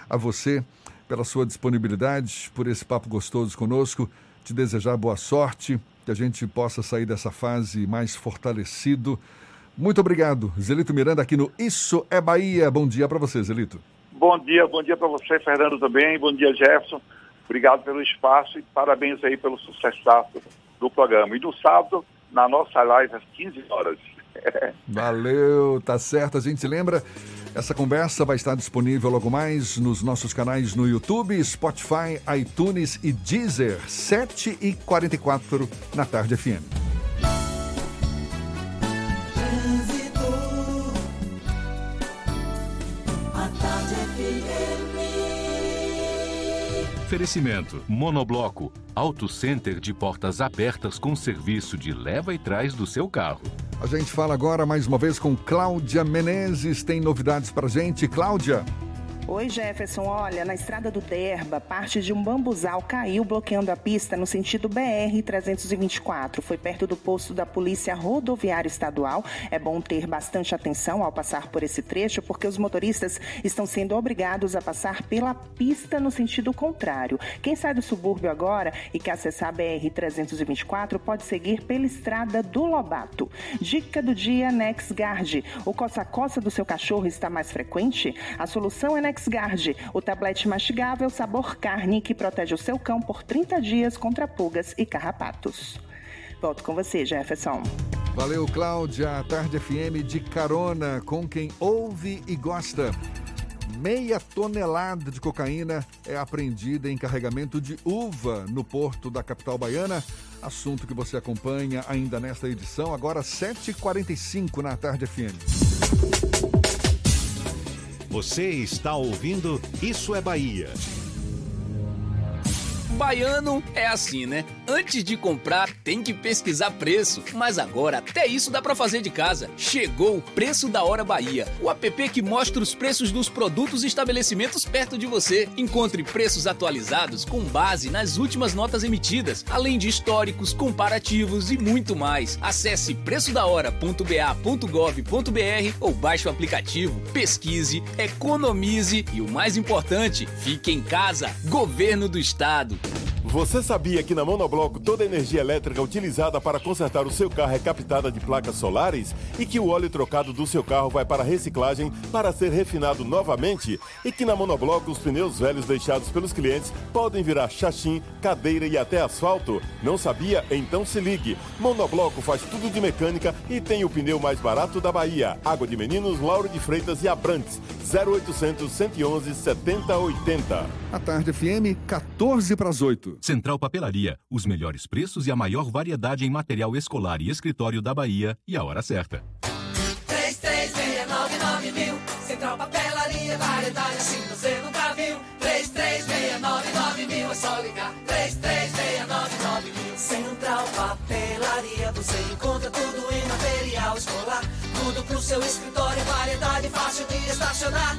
a você pela sua disponibilidade, por esse papo gostoso conosco, te desejar boa sorte, que a gente possa sair dessa fase mais fortalecido. Muito obrigado, Zelito Miranda, aqui no Isso é Bahia. Bom dia para você, Zelito. Bom dia para você, Fernando, também. Bom dia, Jefferson. Obrigado pelo espaço e parabéns aí pelo sucesso do programa. E no sábado, na nossa live, às 15 horas. Valeu, tá certo. A gente lembra, essa conversa vai estar disponível logo mais nos nossos canais no YouTube, Spotify, iTunes e Deezer, 7h44 na Tarde FM. Oferecimento, Monobloco, Auto Center de portas abertas com serviço de leva e trás do seu carro. A gente fala agora mais uma vez com Cláudia Menezes, tem novidades pra gente, Cláudia. Oi, Jefferson. Olha, na estrada do Derba, parte de um bambuzal caiu bloqueando a pista no sentido BR-324. Foi perto do posto da Polícia Rodoviária Estadual. É bom ter bastante atenção ao passar por esse trecho, porque os motoristas estão sendo obrigados a passar pela pista no sentido contrário. Quem sai do subúrbio agora e quer acessar a BR-324 pode seguir pela estrada do Lobato. Dica do dia, NexGuard. O coça-coça do seu cachorro está mais frequente? A solução é NexGuard, o tablete mastigável sabor carne que protege o seu cão por 30 dias contra pulgas e carrapatos. Volto com você, Jefferson. Valeu, Cláudia. A Tarde FM de carona com quem ouve e gosta. 1/2 tonelada de cocaína é apreendida em carregamento de uva no porto da capital baiana. Assunto que você acompanha ainda nesta edição, agora 7h45 na Tarde FM. Você está ouvindo Isso é Bahia. Baiano é assim, né? Antes de comprar, tem que pesquisar preço. Mas agora, até isso dá pra fazer de casa. Chegou o Preço da Hora Bahia, o app que mostra os preços dos produtos e estabelecimentos perto de você. Encontre preços atualizados com base nas últimas notas emitidas, além de históricos, comparativos e muito mais. Acesse preçodahora.ba.gov.br ou baixe o aplicativo, pesquise, economize e, o mais importante, fique em casa. Governo do Estado. Você sabia que na Monobloco toda a energia elétrica utilizada para consertar o seu carro é captada de placas solares? E que o óleo trocado do seu carro vai para a reciclagem para ser refinado novamente? E que na Monobloco os pneus velhos deixados pelos clientes podem virar chachim, cadeira e até asfalto? Não sabia? Então se ligue. Monobloco faz tudo de mecânica e tem o pneu mais barato da Bahia. Água de Meninos, Lauro de Freitas e Abrantes. 0800 111 7080. A Tarde FM, 7:14. Central Papelaria, os melhores preços e a maior variedade em material escolar e escritório da Bahia, e a hora certa. 33699000, Central Papelaria, variedade assim você nunca viu. 33699000, é só ligar. 33699000, Central Papelaria, você encontra tudo em material escolar, tudo pro seu escritório, variedade fácil de estacionar.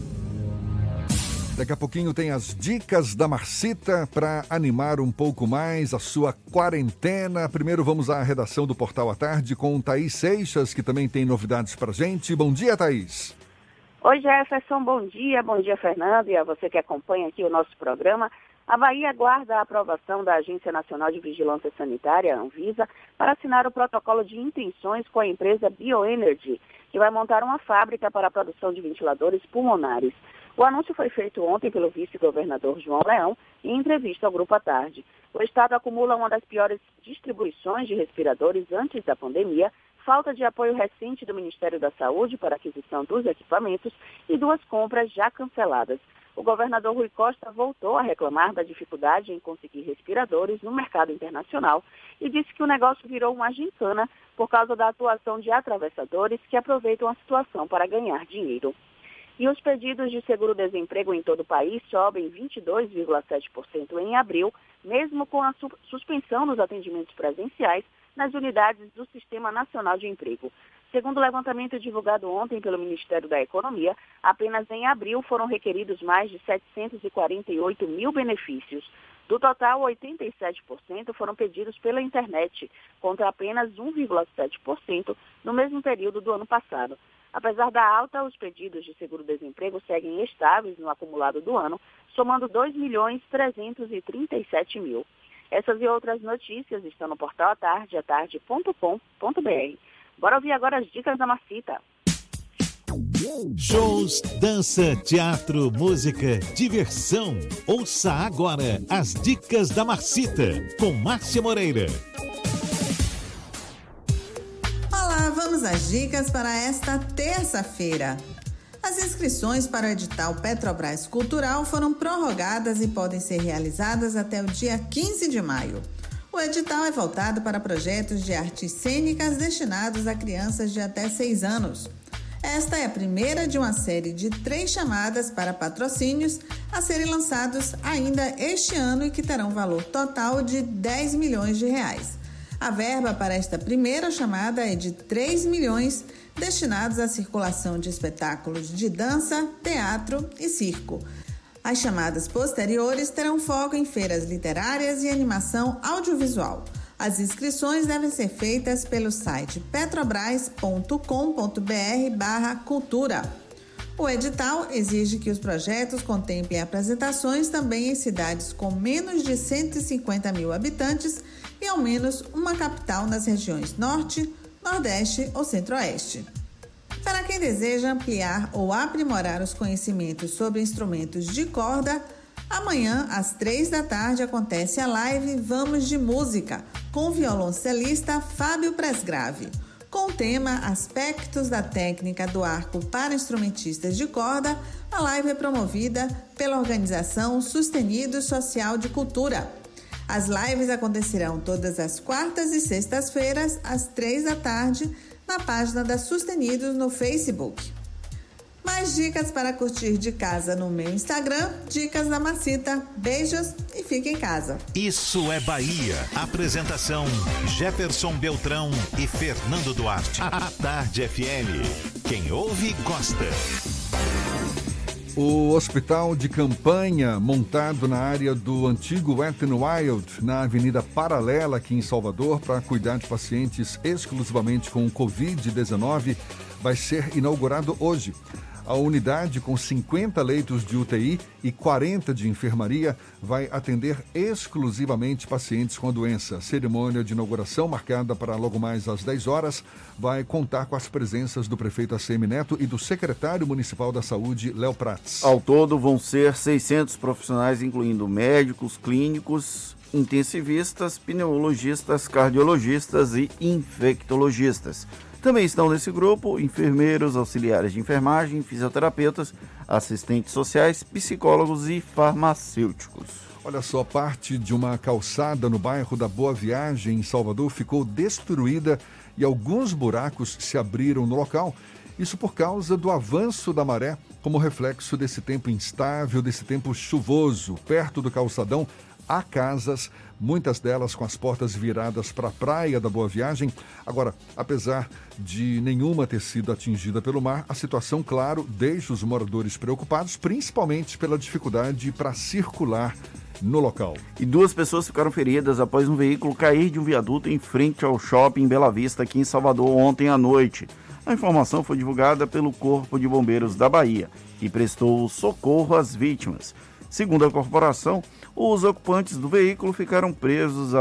Daqui a pouquinho tem as dicas da Marcita para animar um pouco mais a sua quarentena. Primeiro vamos à redação do Portal à Tarde com Thaís Seixas, que também tem novidades para a gente. Bom dia, Thaís. Oi, Jefferson. Bom dia, Fernando. E a você que acompanha aqui o nosso programa. A Bahia aguarda a aprovação da Agência Nacional de Vigilância Sanitária, Anvisa, para assinar o protocolo de intenções com a empresa Bioenergy, que vai montar uma fábrica para a produção de ventiladores pulmonares. O anúncio foi feito ontem pelo vice-governador João Leão em entrevista ao Grupo à Tarde. O estado acumula uma das piores distribuições de respiradores antes da pandemia, falta de apoio recente do Ministério da Saúde para a aquisição dos equipamentos e duas compras já canceladas. O governador Rui Costa voltou a reclamar da dificuldade em conseguir respiradores no mercado internacional e disse que o negócio virou uma gincana por causa da atuação de atravessadores que aproveitam a situação para ganhar dinheiro. E os pedidos de seguro-desemprego em todo o país sobem 22,7% em abril, mesmo com a suspensão dos atendimentos presenciais nas unidades do Sistema Nacional de Emprego. Segundo o levantamento divulgado ontem pelo Ministério da Economia, apenas em abril foram requeridos mais de 748 mil benefícios. Do total, 87% foram pedidos pela internet, contra apenas 1,7% no mesmo período do ano passado. Apesar da alta, os pedidos de seguro-desemprego seguem estáveis no acumulado do ano, somando 2.337.000. Essas e outras notícias estão no portal Atarde, atarde.com.br. Bora ouvir agora as dicas da Marcita. Shows, dança, teatro, música, diversão. Ouça agora as dicas da Marcita, com Márcia Moreira. Vamos às dicas para esta terça-feira. As inscrições para o edital Petrobras Cultural foram prorrogadas e podem ser realizadas até o dia 15 de maio. O edital é voltado para projetos de artes cênicas destinados a crianças de até 6 anos. Esta é a primeira de uma série de 3 chamadas para patrocínios a serem lançados ainda este ano e que terão valor total de R$10 milhões. A verba para esta primeira chamada é de 3 milhões, destinados à circulação de espetáculos de dança, teatro e circo. As chamadas posteriores terão foco em feiras literárias e animação audiovisual. As inscrições devem ser feitas pelo site petrobras.com.br/cultura. O edital exige que os projetos contemplem apresentações também em cidades com menos de 150 mil habitantes e ao menos uma capital nas regiões Norte, Nordeste ou Centro-Oeste. Para quem deseja ampliar ou aprimorar os conhecimentos sobre instrumentos de corda, amanhã, às 3 da tarde, acontece a live Vamos de Música, com o violoncelista Fábio Presgrave, com o tema Aspectos da Técnica do Arco para Instrumentistas de Corda. A live é promovida pela organização Sustenido Social de Cultura. As lives acontecerão todas as quartas e sextas-feiras, às 3 da tarde, na página da Sustenidos no Facebook. Mais dicas para curtir de casa no meu Instagram, Dicas da Marcita. Beijos e fiquem em casa. Isso é Bahia. Apresentação, Jefferson Beltrão e Fernando Duarte. A Tarde FM. Quem ouve, gosta. O hospital de campanha montado na área do antigo Wet n Wild, na Avenida Paralela, aqui em Salvador, para cuidar de pacientes exclusivamente com Covid-19, vai ser inaugurado hoje. A unidade, com 50 leitos de UTI e 40 de enfermaria, vai atender exclusivamente pacientes com a doença. A cerimônia de inauguração, marcada para logo mais às 10 horas, vai contar com as presenças do prefeito ACM Neto e do secretário municipal da Saúde, Léo Prats. Ao todo, vão ser 600 profissionais, incluindo médicos, clínicos, intensivistas, pneumologistas, cardiologistas e infectologistas. Também estão nesse grupo enfermeiros, auxiliares de enfermagem, fisioterapeutas, assistentes sociais, psicólogos e farmacêuticos. Olha só, parte de uma calçada no bairro da Boa Viagem, em Salvador, ficou destruída e alguns buracos se abriram no local. Isso por causa do avanço da maré, como reflexo desse tempo instável, desse tempo chuvoso. Perto do calçadão, há casas, muitas delas com as portas viradas para a praia da Boa Viagem. Agora, apesar de nenhuma ter sido atingida pelo mar, a situação, claro, deixa os moradores preocupados, principalmente pela dificuldade para circular no local. E duas pessoas ficaram feridas após um veículo cair de um viaduto em frente ao shopping Bela Vista, aqui em Salvador, ontem à noite. A informação foi divulgada pelo Corpo de Bombeiros da Bahia, que prestou socorro às vítimas. Segundo a corporação, os ocupantes do veículo ficaram presos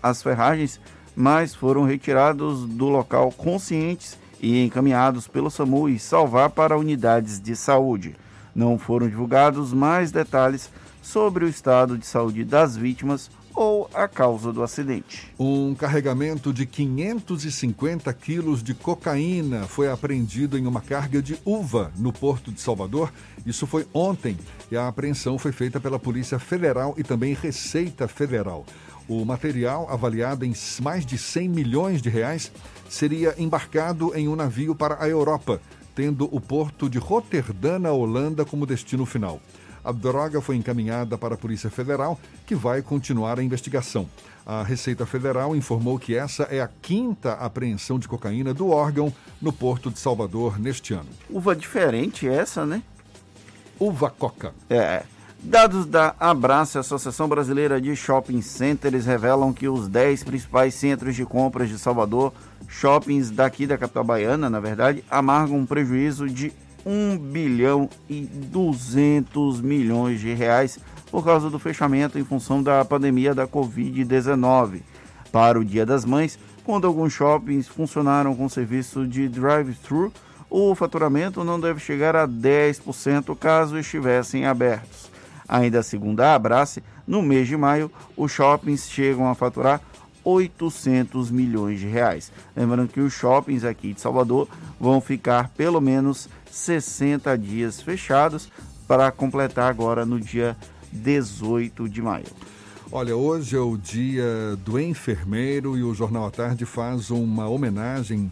às ferragens, mas foram retirados do local conscientes e encaminhados pelo SAMU e Salvar para unidades de saúde. Não foram divulgados mais detalhes sobre o estado de saúde das vítimas ou a causa do acidente. Um carregamento de 550 quilos de cocaína foi apreendido em uma carga de uva no Porto de Salvador. Isso foi ontem e a apreensão foi feita pela Polícia Federal e também Receita Federal. O material, avaliado em mais de 100 milhões de reais, seria embarcado em um navio para a Europa, tendo o porto de Roterdã, na Holanda, como destino final. A droga foi encaminhada para a Polícia Federal, que vai continuar a investigação. A Receita Federal informou que essa é a 5ª apreensão de cocaína do órgão no Porto de Salvador neste ano. Uva diferente essa, né? Uva coca. É. Dados da Abrace, Associação Brasileira de Shopping Centers, revelam que os 10 principais centros de compras de Salvador, shoppings daqui da capital baiana, na verdade, amargam um prejuízo de 1 bilhão e 200 milhões de reais por causa do fechamento em função da pandemia da Covid-19. Para o Dia das Mães, quando alguns shoppings funcionaram com serviço de drive-thru, o faturamento não deve chegar a 10% caso estivessem abertos. Ainda segundo a Abrace, no mês de maio, os shoppings chegam a faturar 800 milhões de reais. Lembrando que os shoppings aqui de Salvador vão ficar pelo menos 60 dias fechados para completar agora no dia 18 de maio. Olha, hoje é o Dia do Enfermeiro e o Jornal A Tarde faz uma homenagem.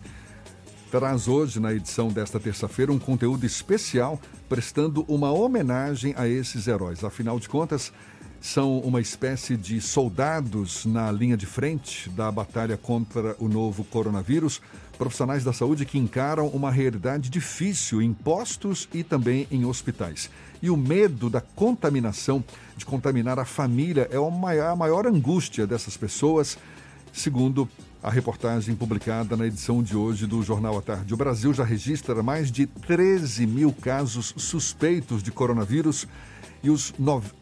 Traz hoje, na edição desta terça-feira, um conteúdo especial prestando uma homenagem a esses heróis. Afinal de contas, são uma espécie de soldados na linha de frente da batalha contra o novo coronavírus, profissionais da saúde que encaram uma realidade difícil em postos e também em hospitais. E o medo da contaminação, de contaminar a família, é a maior angústia dessas pessoas, segundo a reportagem publicada na edição de hoje do Jornal A Tarde. O Brasil já registra mais de 13 mil casos suspeitos de coronavírus e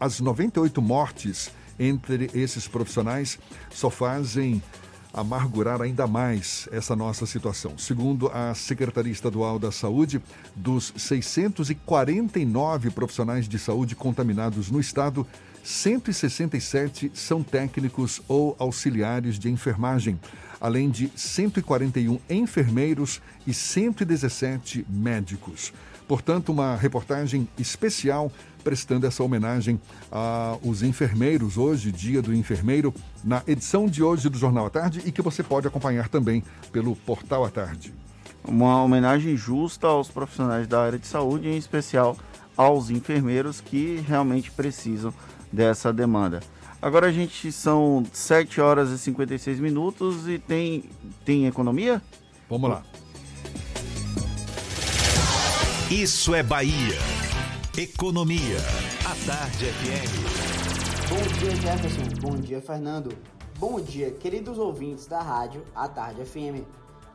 as 98 mortes entre esses profissionais só fazem amargurar ainda mais essa nossa situação. Segundo a Secretaria Estadual da Saúde, dos 649 profissionais de saúde contaminados no estado, 167 são técnicos ou auxiliares de enfermagem, além de 141 enfermeiros e 117 médicos. Portanto, uma reportagem especial prestando essa homenagem aos enfermeiros hoje, Dia do Enfermeiro, na edição de hoje do Jornal à Tarde e que você pode acompanhar também pelo Portal à Tarde. Uma homenagem justa aos profissionais da área de saúde, em especial aos enfermeiros que realmente precisam dessa demanda. Agora, gente, são 7 horas e 56 minutos e tem economia? Vamos lá. Isso é Bahia. Economia. A Tarde FM. Bom dia, Jefferson. Bom dia, Fernando. Bom dia, queridos ouvintes da rádio A Tarde FM.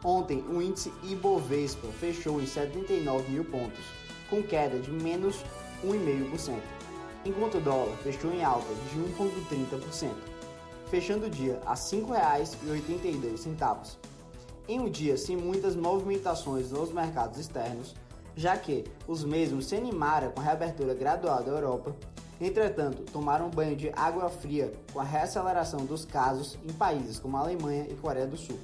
Ontem, o índice Ibovespa fechou em 79 mil pontos, com queda de menos 1,5%, enquanto o dólar fechou em alta de 1,30%, fechando o dia a R$ 5,82. Em um dia sem muitas movimentações nos mercados externos, já que os mesmos se animaram com a reabertura gradual da Europa, entretanto, tomaram um banho de água fria com a reaceleração dos casos em países como a Alemanha e Coreia do Sul.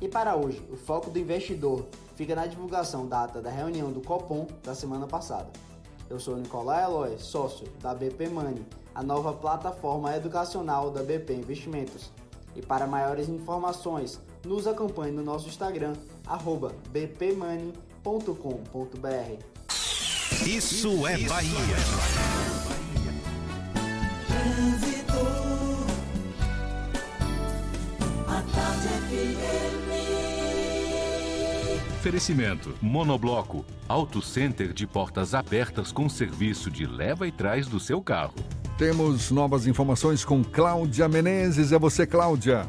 E para hoje, o foco do investidor fica na divulgação da ata da reunião do Copom da semana passada. Eu sou Nicolau Eloy, sócio da BP Money, a nova plataforma educacional da BP Investimentos. E para maiores informações, nos acompanhe no nosso Instagram, @bpmoney.com.br. Isso é Bahia! Oferecimento, Monobloco, Auto Center de portas abertas com serviço de leva e trás do seu carro. Temos novas informações com Cláudia Menezes. É você, Cláudia.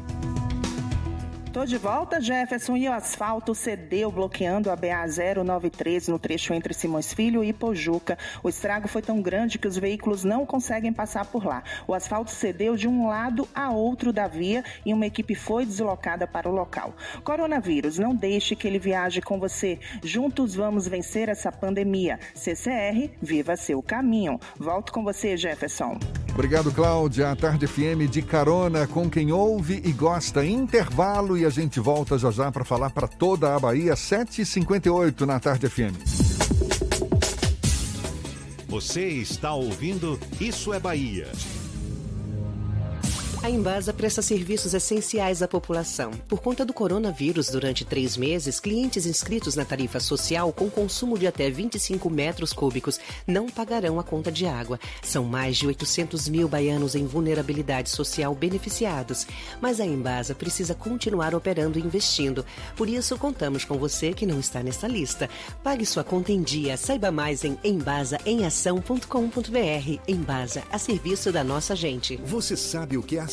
Estou de volta, Jefferson, e o asfalto cedeu, bloqueando a BA-093 no trecho entre Simões Filho e Pojuca. O estrago foi tão grande que os veículos não conseguem passar por lá. O asfalto cedeu de um lado a outro da via e uma equipe foi deslocada para o local. Coronavírus, não deixe que ele viaje com você. Juntos vamos vencer essa pandemia. CCR, viva seu caminho. Volto com você, Jefferson. Obrigado, Cláudia. A Tarde FM de carona com quem ouve e gosta. Intervalo e a gente volta já já para falar para toda a Bahia, 7h58 na Tarde FM. Você está ouvindo Isso é Bahia. A Embasa presta serviços essenciais à população. Por conta do coronavírus, durante 3 meses, clientes inscritos na tarifa social com consumo de até 25 metros cúbicos não pagarão a conta de água. São mais de 800 mil baianos em vulnerabilidade social beneficiados. Mas a Embasa precisa continuar operando e investindo. Por isso, contamos com você que não está nessa lista. Pague sua conta em dia. Saiba mais em embasaemação.com.br. Embasa, a serviço da nossa gente. Você sabe o que a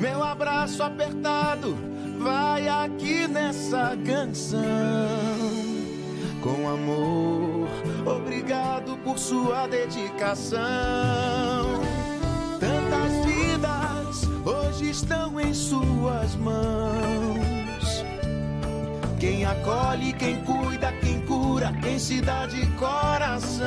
meu abraço apertado vai aqui nessa canção. Com amor, obrigado por sua dedicação. Tantas vidas hoje estão em suas mãos. Quem acolhe, quem cuida, quem cura, quem se dá de coração.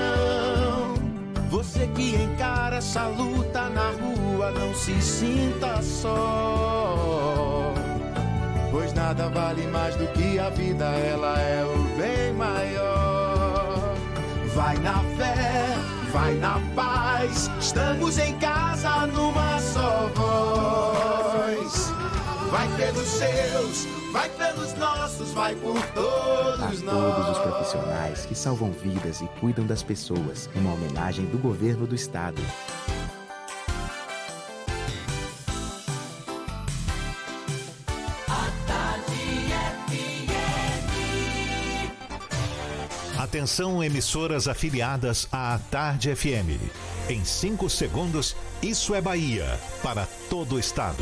Você que encara essa luta na rua, não se sinta só. Pois nada vale mais do que a vida, ela é o bem maior. Vai na fé, vai na paz, estamos em casa numa só voz. Vai pelos seus, vai pelos nossos, vai por todos nós. A todos os profissionais que salvam vidas e cuidam das pessoas, uma homenagem do governo do estado. Atenção, emissoras afiliadas à Tarde FM. Em 5 segundos, Isso é Bahia, para todo o estado.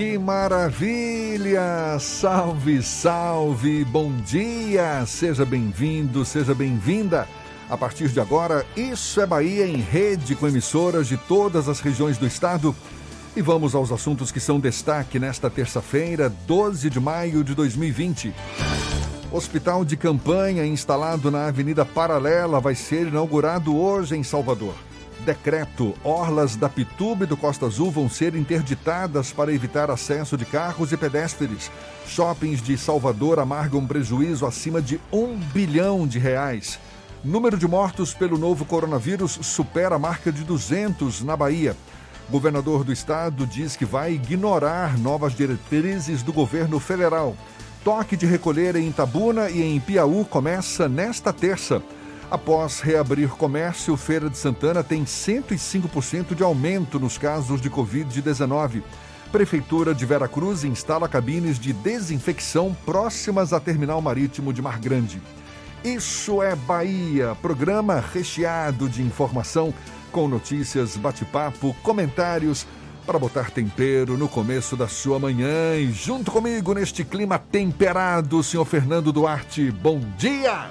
Que maravilha! Salve, salve! Bom dia! Seja bem-vindo, seja bem-vinda. A partir de agora, Isso é Bahia em rede com emissoras de todas as regiões do estado. E vamos aos assuntos que são destaque nesta terça-feira, 12 de maio de 2020. Hospital de campanha instalado na Avenida Paralela vai ser inaugurado hoje em Salvador. Decreto: orlas da Pituba e do Costa Azul vão ser interditadas para evitar acesso de carros e pedestres. Shoppings de Salvador amargam prejuízo acima de R$1 bilhão. Número de mortos pelo novo coronavírus supera a marca de 200 na Bahia. Governador do estado diz que vai ignorar novas diretrizes do governo federal. Toque de recolher em Itabuna e em Piauí começa nesta terça. Após reabrir comércio, Feira de Santana tem 105% de aumento nos casos de Covid-19. Prefeitura de Vera Cruz instala cabines de desinfecção próximas a terminal marítimo de Mar Grande. Isso é Bahia, programa recheado de informação, com notícias, bate-papo, comentários, para botar tempero no começo da sua manhã. E junto comigo, neste clima temperado, senhor Fernando Duarte, bom dia!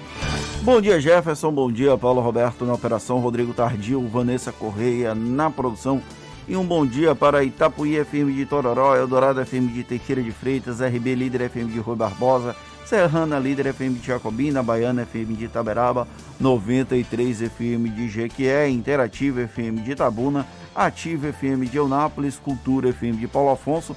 Bom dia, Jefferson, bom dia, Paulo Roberto na operação, Rodrigo Tardil, Vanessa Correia na produção. E um bom dia para Itapuí FM de Tororó, Eldorado FM de Teixeira de Freitas, RB Líder FM de Rui Barbosa, Serrana Líder FM de Jacobina, Baiana FM de Itaberaba, 93 FM de Jequié, Interativa FM de Itabuna, Ativa FM de Eunápolis, Cultura FM de Paulo Afonso,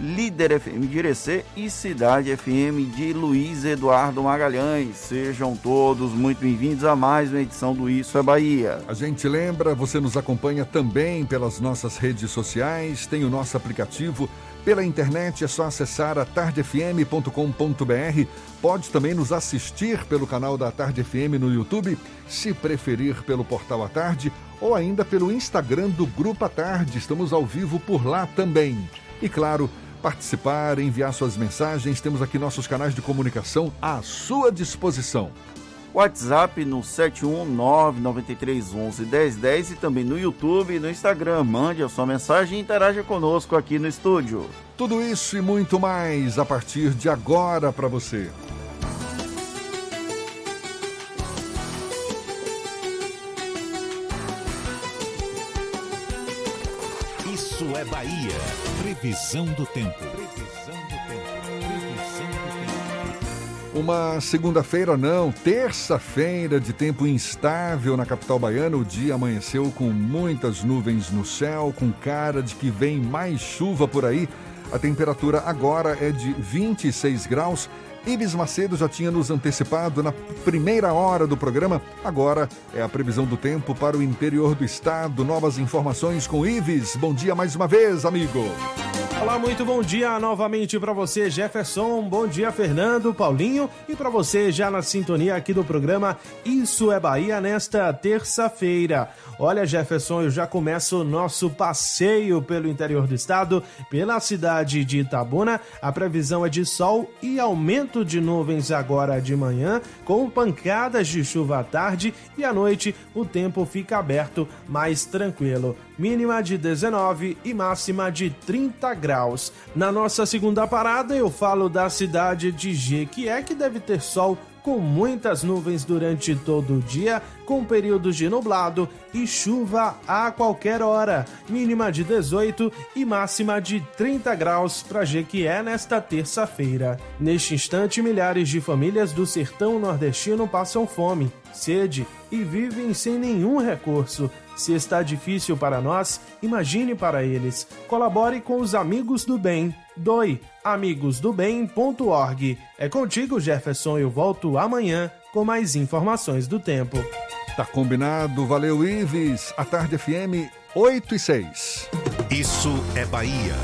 Líder FM de Irecê e Cidade FM de Luiz Eduardo Magalhães. Sejam todos muito bem-vindos a mais uma edição do Isso é Bahia. A gente lembra, você nos acompanha também pelas nossas redes sociais, tem o nosso aplicativo. Pela internet é só acessar atardefm.com.br. Pode também nos assistir pelo canal da Tarde FM no YouTube, se preferir pelo portal A Tarde ou ainda pelo Instagram do Grupo A Tarde. Estamos ao vivo por lá também. E claro, participar, enviar suas mensagens, temos aqui nossos canais de comunicação à sua disposição. WhatsApp no 71993111010 e também no YouTube e no Instagram. Mande a sua mensagem e interaja conosco aqui no estúdio. Tudo isso e muito mais a partir de agora para você. Isso é Bahia. Previsão do tempo. Uma segunda-feira, não, terça-feira de tempo instável na capital baiana. O dia amanheceu com muitas nuvens no céu, com cara de que vem mais chuva por aí. A temperatura agora é de 26 graus. Ives Macedo já tinha nos antecipado na primeira hora do programa. Agora é a previsão do tempo para o interior do estado. Novas informações com Ives. Bom dia mais uma vez, amigo. Olá, muito bom dia novamente para você, Jefferson, bom dia, Fernando, Paulinho, e para você já na sintonia aqui do programa Isso é Bahia nesta terça-feira. Olha, Jefferson, eu já começo o nosso passeio pelo interior do estado, pela cidade de Itabuna. A previsão é de sol e aumento de nuvens agora de manhã, com pancadas de chuva à tarde, e à noite o tempo fica aberto, mais tranquilo. Mínima de 19 e máxima de 30 graus. Na nossa segunda parada, eu falo da cidade de Jequié, que deve ter sol com muitas nuvens durante todo o dia, com períodos de nublado e chuva a qualquer hora. Mínima de 18 e máxima de 30 graus para Jequié nesta terça-feira. Neste instante, milhares de famílias do sertão nordestino passam fome, sede e vivem sem nenhum recurso. Se está difícil para nós, imagine para eles. Colabore com os Amigos do Bem. Doe amigosdobem.org. É contigo, Jefferson. Eu volto amanhã com mais informações do tempo. Tá combinado. Valeu, Ives. A Tarde FM 8 e 6. Isso é Bahia.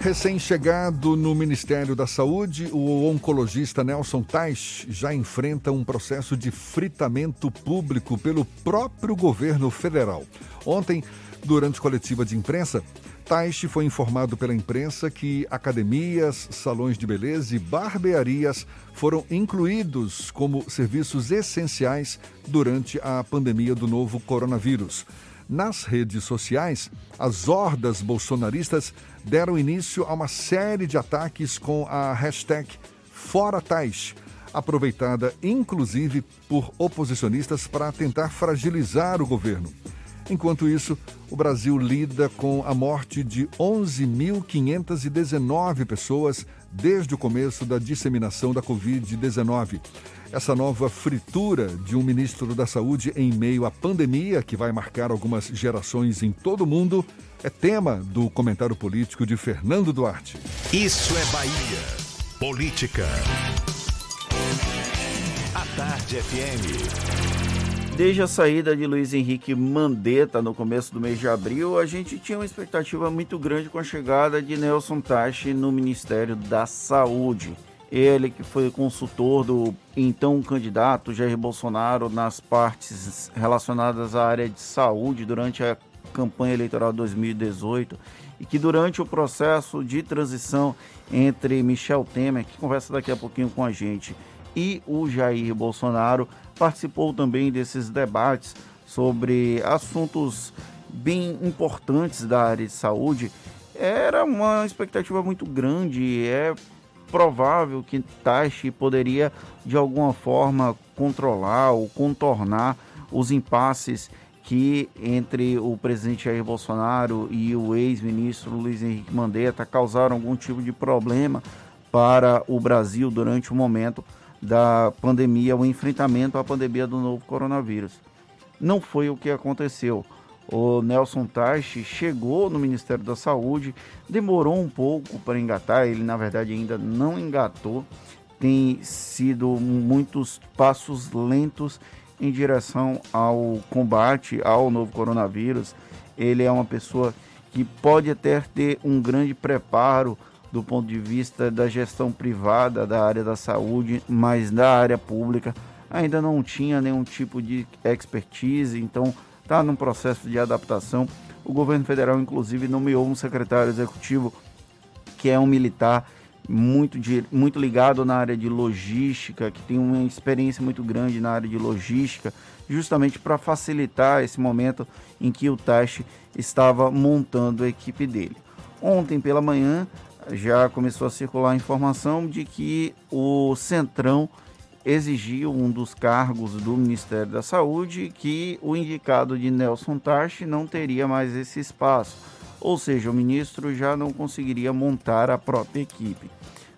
Recém-chegado no Ministério da Saúde, o oncologista Nelson Teich já enfrenta um processo de fritamento público pelo próprio governo federal. Ontem, durante coletiva de imprensa, Teich foi informado pela imprensa que academias, salões de beleza e barbearias foram incluídos como serviços essenciais durante a pandemia do novo coronavírus. Nas redes sociais, as hordas bolsonaristas deram início a uma série de ataques com a hashtag Fora Teich, aproveitada inclusive por oposicionistas para tentar fragilizar o governo. Enquanto isso, o Brasil lida com a morte de 11.519 pessoas desde o começo da disseminação da Covid-19. Essa nova fritura de um ministro da Saúde em meio à pandemia, que vai marcar algumas gerações em todo o mundo, é tema do comentário político de Fernando Duarte. Isso é Bahia. Política. A Tarde FM. Desde a saída de Luiz Henrique Mandetta no começo do mês de abril, a gente tinha uma expectativa muito grande com a chegada de Nelson Teich no Ministério da Saúde. Ele que foi consultor do então candidato Jair Bolsonaro nas partes relacionadas à área de saúde durante a campanha eleitoral de 2018 e que durante o processo de transição entre Michel Temer, que conversa daqui a pouquinho com a gente, e o Jair Bolsonaro, participou também desses debates sobre assuntos bem importantes da área de saúde. Era uma expectativa muito grande, provável que Teich poderia de alguma forma controlar ou contornar os impasses que entre o presidente Jair Bolsonaro e o ex-ministro Luiz Henrique Mandetta causaram algum tipo de problema para o Brasil durante o momento da pandemia, o enfrentamento à pandemia do novo coronavírus. Não foi o que aconteceu. O Nelson Teich chegou no Ministério da Saúde, demorou um pouco para engatar, ele na verdade ainda não engatou, tem sido muitos passos lentos em direção ao combate ao novo coronavírus. Ele é uma pessoa que pode até ter um grande preparo do ponto de vista da gestão privada da área da saúde, mas da área pública ainda não tinha nenhum tipo de expertise, então está num processo de adaptação. O governo federal, inclusive, nomeou um secretário executivo que é um militar muito ligado na área de logística, que tem uma experiência muito grande na área de logística, justamente para facilitar esse momento em que o Teich estava montando a equipe dele. Ontem pela manhã já começou a circular a informação de que o Centrão exigiu um dos cargos do Ministério da Saúde que o indicado de Nelson Teich não teria mais esse espaço, ou seja, o ministro já não conseguiria montar a própria equipe.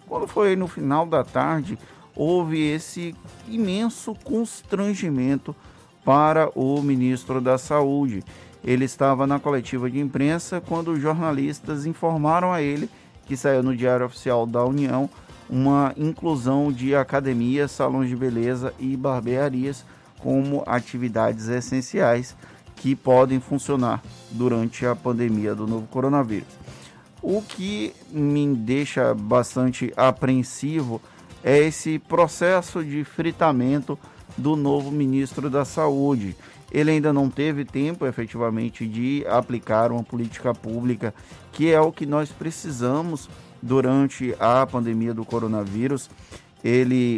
Quando foi no final da tarde, houve esse imenso constrangimento para o ministro da Saúde. Ele estava na coletiva de imprensa quando os jornalistas informaram a ele, que saiu no Diário Oficial da União, uma inclusão de academias, salões de beleza e barbearias como atividades essenciais que podem funcionar durante a pandemia do novo coronavírus. O que me deixa bastante apreensivo é esse processo de fritamento do novo ministro da Saúde. Ele ainda não teve tempo, efetivamente, de aplicar uma política pública, que é o que nós precisamos durante a pandemia do coronavírus.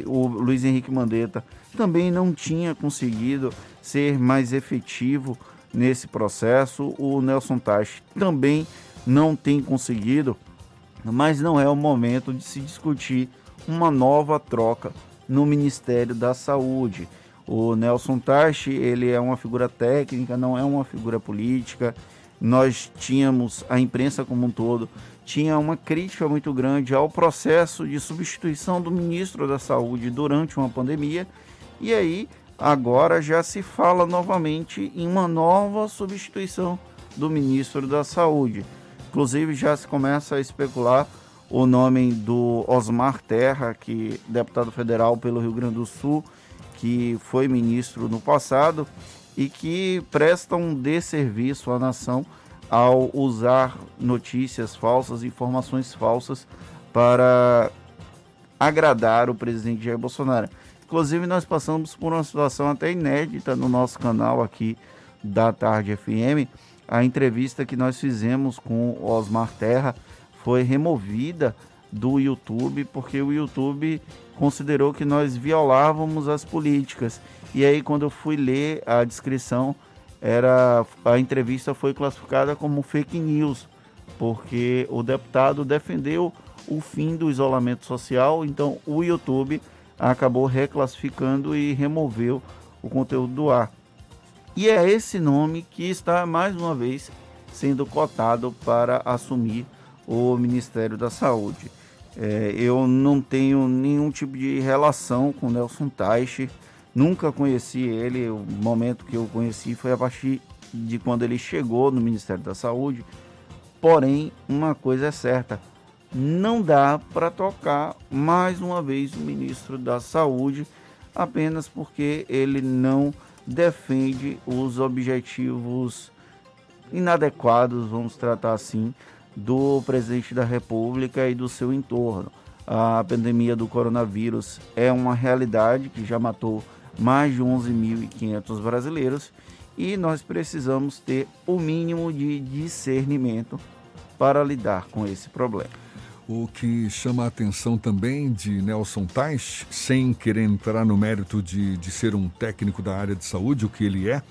O Luiz Henrique Mandetta também não tinha conseguido ser mais efetivo nesse processo. O Nelson Teich também não tem conseguido, mas não é o momento de se discutir uma nova troca no Ministério da Saúde. O Nelson Teich, ele é uma figura técnica, não é uma figura política. Nós tínhamos, a imprensa como um todo, tinha uma crítica muito grande ao processo de substituição do ministro da Saúde durante uma pandemia, e aí agora já se fala novamente em uma nova substituição do ministro da Saúde. Inclusive já se começa a especular o nome do Osmar Terra, que é deputado federal pelo Rio Grande do Sul, que foi ministro no passado e que presta um desserviço à nação ao usar notícias falsas, informações falsas para agradar o presidente Jair Bolsonaro. Inclusive, nós passamos por uma situação até inédita no nosso canal aqui da Tarde FM. A entrevista que nós fizemos com o Osmar Terra foi removida do YouTube, porque o YouTube considerou que nós violávamos as políticas. E aí, quando eu fui ler a descrição, a entrevista foi classificada como fake news, porque o deputado defendeu o fim do isolamento social, então o YouTube acabou reclassificando e removeu o conteúdo do ar. E é esse nome que está, mais uma vez, sendo cotado para assumir o Ministério da Saúde. Eu não tenho nenhum tipo de relação com Nelson Teich, nunca conheci ele. O momento que eu conheci foi a partir de quando ele chegou no Ministério da Saúde. Porém, uma coisa é certa, não dá para tocar mais uma vez o ministro da Saúde apenas porque ele não defende os objetivos inadequados, vamos tratar assim, do presidente da República e do seu entorno. A pandemia do coronavírus é uma realidade que já matou mais de 11.500 brasileiros e nós precisamos ter o mínimo de discernimento para lidar com esse problema. O que chama a atenção também de Nelson Teich, sem querer entrar no mérito de ser um técnico da área de saúde, o que ele é,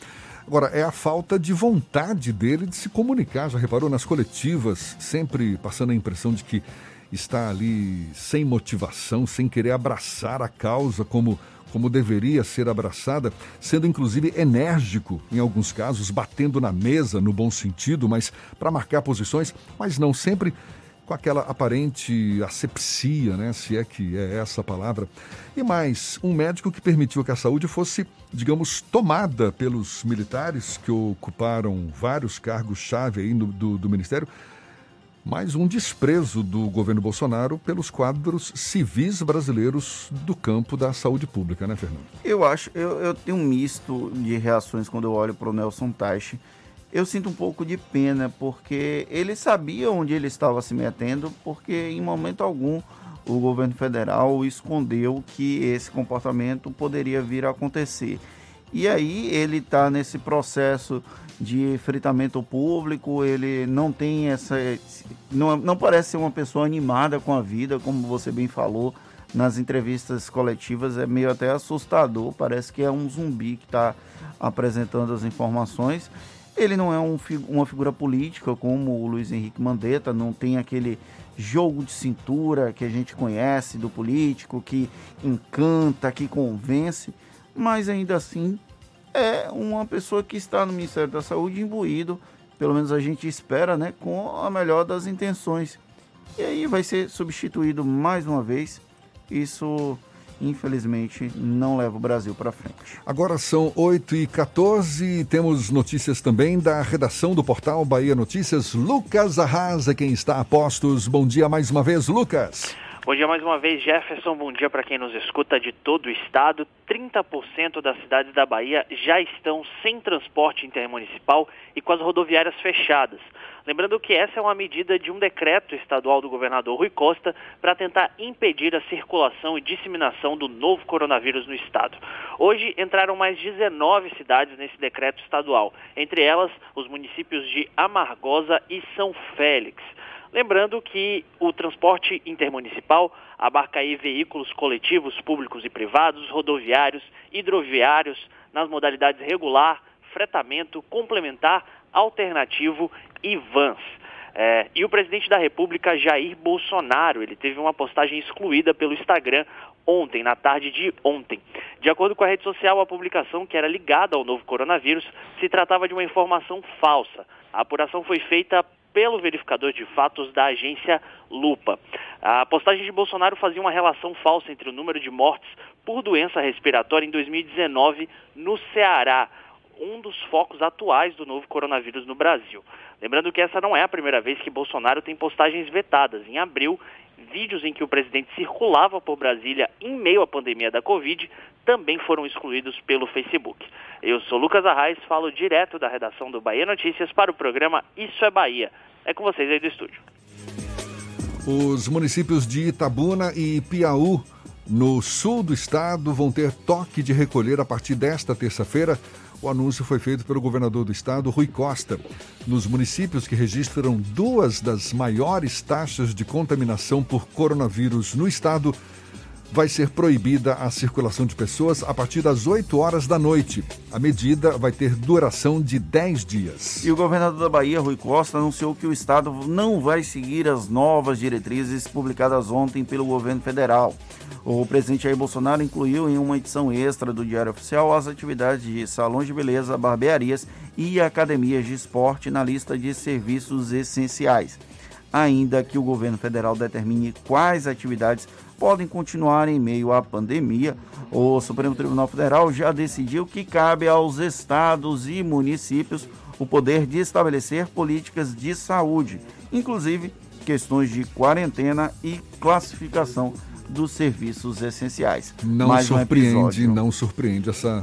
agora, é a falta de vontade dele de se comunicar. Já reparou nas coletivas, sempre passando a impressão de que está ali sem motivação, sem querer abraçar a causa como deveria ser abraçada, sendo inclusive enérgico em alguns casos, batendo na mesa no bom sentido, mas para marcar posições, mas não sempre com aquela aparente asepsia, né? Se é que é essa a palavra. E mais, um médico que permitiu que a saúde fosse, digamos, tomada pelos militares que ocuparam vários cargos-chave aí do Ministério, mais um desprezo do governo Bolsonaro pelos quadros civis brasileiros do campo da saúde pública, né, Fernando? Eu tenho um misto de reações quando eu olho para o Nelson Teich. Eu sinto um pouco de pena, porque ele sabia onde ele estava se metendo, porque em momento algum o governo federal escondeu que esse comportamento poderia vir a acontecer. E aí ele está nesse processo de fritamento público, ele não tem essa... Não parece ser uma pessoa animada com a vida, como você bem falou nas entrevistas coletivas, é meio até assustador, parece que é um zumbi que está apresentando as informações. Ele não é uma figura política como o Luiz Henrique Mandetta, não tem aquele jogo de cintura que a gente conhece do político, que encanta, que convence, mas ainda assim é uma pessoa que está no Ministério da Saúde imbuído, pelo menos a gente espera, né, com a melhor das intenções. E aí vai ser substituído mais uma vez, isso... infelizmente, não leva o Brasil para frente. Agora são 8h14, temos notícias também da redação do portal Bahia Notícias. Lucas Arras é quem está a postos. Bom dia mais uma vez, Lucas. Bom dia mais uma vez, Jefferson. Bom dia para quem nos escuta de todo o estado. 30% das cidades da Bahia já estão sem transporte intermunicipal e com as rodoviárias fechadas. Lembrando que essa é uma medida de um decreto estadual do governador Rui Costa para tentar impedir a circulação e disseminação do novo coronavírus no estado. Hoje entraram mais 19 cidades nesse decreto estadual, entre elas os municípios de Amargosa e São Félix. Lembrando que o transporte intermunicipal abarca aí veículos coletivos, públicos e privados, rodoviários, hidroviários, nas modalidades regular, fretamento, complementar, alternativo e vans. E o presidente da República, Jair Bolsonaro, ele teve uma postagem excluída pelo Instagram ontem, na tarde de ontem. De acordo com a rede social, a publicação, que era ligada ao novo coronavírus, se tratava de uma informação falsa. A apuração foi feita pelo verificador de fatos da agência Lupa. A postagem de Bolsonaro fazia uma relação falsa entre o número de mortes por doença respiratória em 2019 no Ceará, um dos focos atuais do novo coronavírus no Brasil. Lembrando que essa não é a primeira vez que Bolsonaro tem postagens vetadas. Em abril, vídeos em que o presidente circulava por Brasília em meio à pandemia da Covid também foram excluídos pelo Facebook. Eu sou Lucas Arraes, falo direto da redação do Bahia Notícias para o programa Isso é Bahia. É com vocês aí do estúdio. Os municípios de Itabuna e Piauí, no sul do estado, vão ter toque de recolher a partir desta terça-feira. O anúncio foi feito pelo governador do estado, Rui Costa. Nos municípios que registram duas das maiores taxas de contaminação por coronavírus no estado, vai ser proibida a circulação de pessoas a partir das 8 horas da noite. A medida vai ter duração de 10 dias. E o governador da Bahia, Rui Costa, anunciou que o Estado não vai seguir as novas diretrizes publicadas ontem pelo governo federal. O presidente Jair Bolsonaro incluiu em uma edição extra do Diário Oficial as atividades de salões de beleza, barbearias e academias de esporte na lista de serviços essenciais. Ainda que o governo federal determine quais atividades podem continuar em meio à pandemia, o Supremo Tribunal Federal já decidiu que cabe aos estados e municípios o poder de estabelecer políticas de saúde, inclusive questões de quarentena e classificação dos serviços essenciais. Não surpreende essa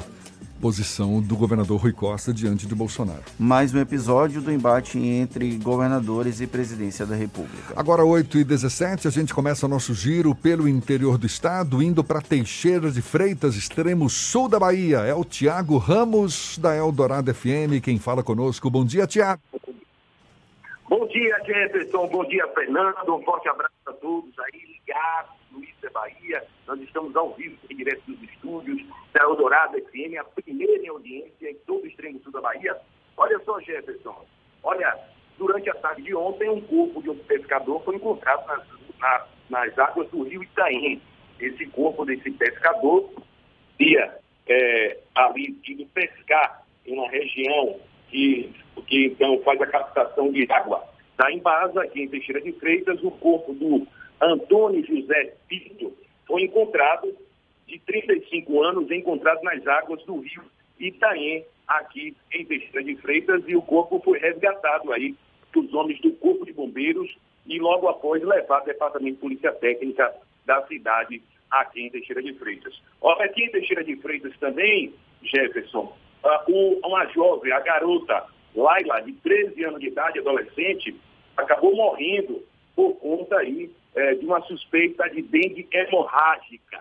posição do governador Rui Costa diante de Bolsonaro. Mais um episódio do embate entre governadores e presidência da República. Agora, 8h17, a gente começa o nosso giro pelo interior do estado, indo para Teixeira de Freitas, extremo sul da Bahia. É o Tiago Ramos, da Eldorado FM, quem fala conosco. Bom dia, Tiago. Bom dia, Jefferson. Bom dia, Fernando. Um forte abraço a todos aí ligados no Isso é Bahia. Nós estamos ao vivo, direto dos estúdios da Eldorado FM, a primeira em audiência em todo o extremo sul da Bahia. Olha só, Jefferson, olha, durante a tarde de ontem, um corpo de um pescador foi encontrado nas águas do rio Itaim. Esse corpo desse pescador ia ali indo pescar em uma região que então faz a captação de água da Embasa, aqui em Teixeira de Freitas. O corpo do Antônio José Pinto foi encontrado, de 35 anos, encontrado nas águas do rio Itaim, aqui em Teixeira de Freitas, e o corpo foi resgatado aí pelos homens do Corpo de Bombeiros e logo após levado ao Departamento de Polícia Técnica da cidade aqui em Teixeira de Freitas. Olha, aqui em Teixeira de Freitas também, Jefferson, uma jovem, a garota Laila, de 13 anos de idade, adolescente, acabou morrendo por conta aí de uma suspeita de dengue hemorrágica.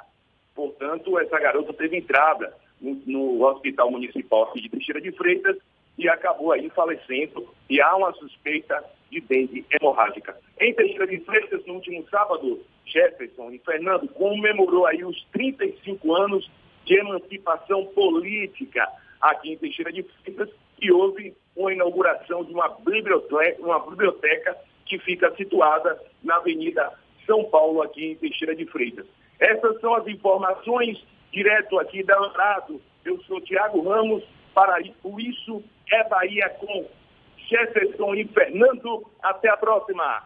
Portanto, essa garota teve entrada no Hospital Municipal de Teixeira de Freitas e acabou aí falecendo, e há uma suspeita de dengue hemorrágica. Em Teixeira de Freitas, no último sábado, Jefferson e Fernando comemorou aí os 35 anos de emancipação política aqui em Teixeira de Freitas, e houve uma inauguração de uma biblioteca que fica situada na Avenida São Paulo, aqui em Teixeira de Freitas. Essas são as informações direto aqui da Eldorado. Eu sou Tiago Ramos, para o Isso é Bahia com Jefferson e Fernando. Até a próxima.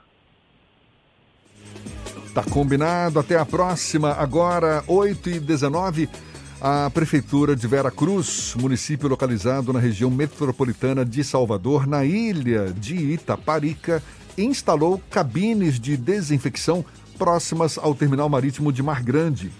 Tá combinado, até a próxima. Agora, 8h19. A Prefeitura de Vera Cruz, município localizado na região metropolitana de Salvador, na ilha de Itaparica, instalou cabines de desinfecção próximas ao terminal marítimo de Mar Grande.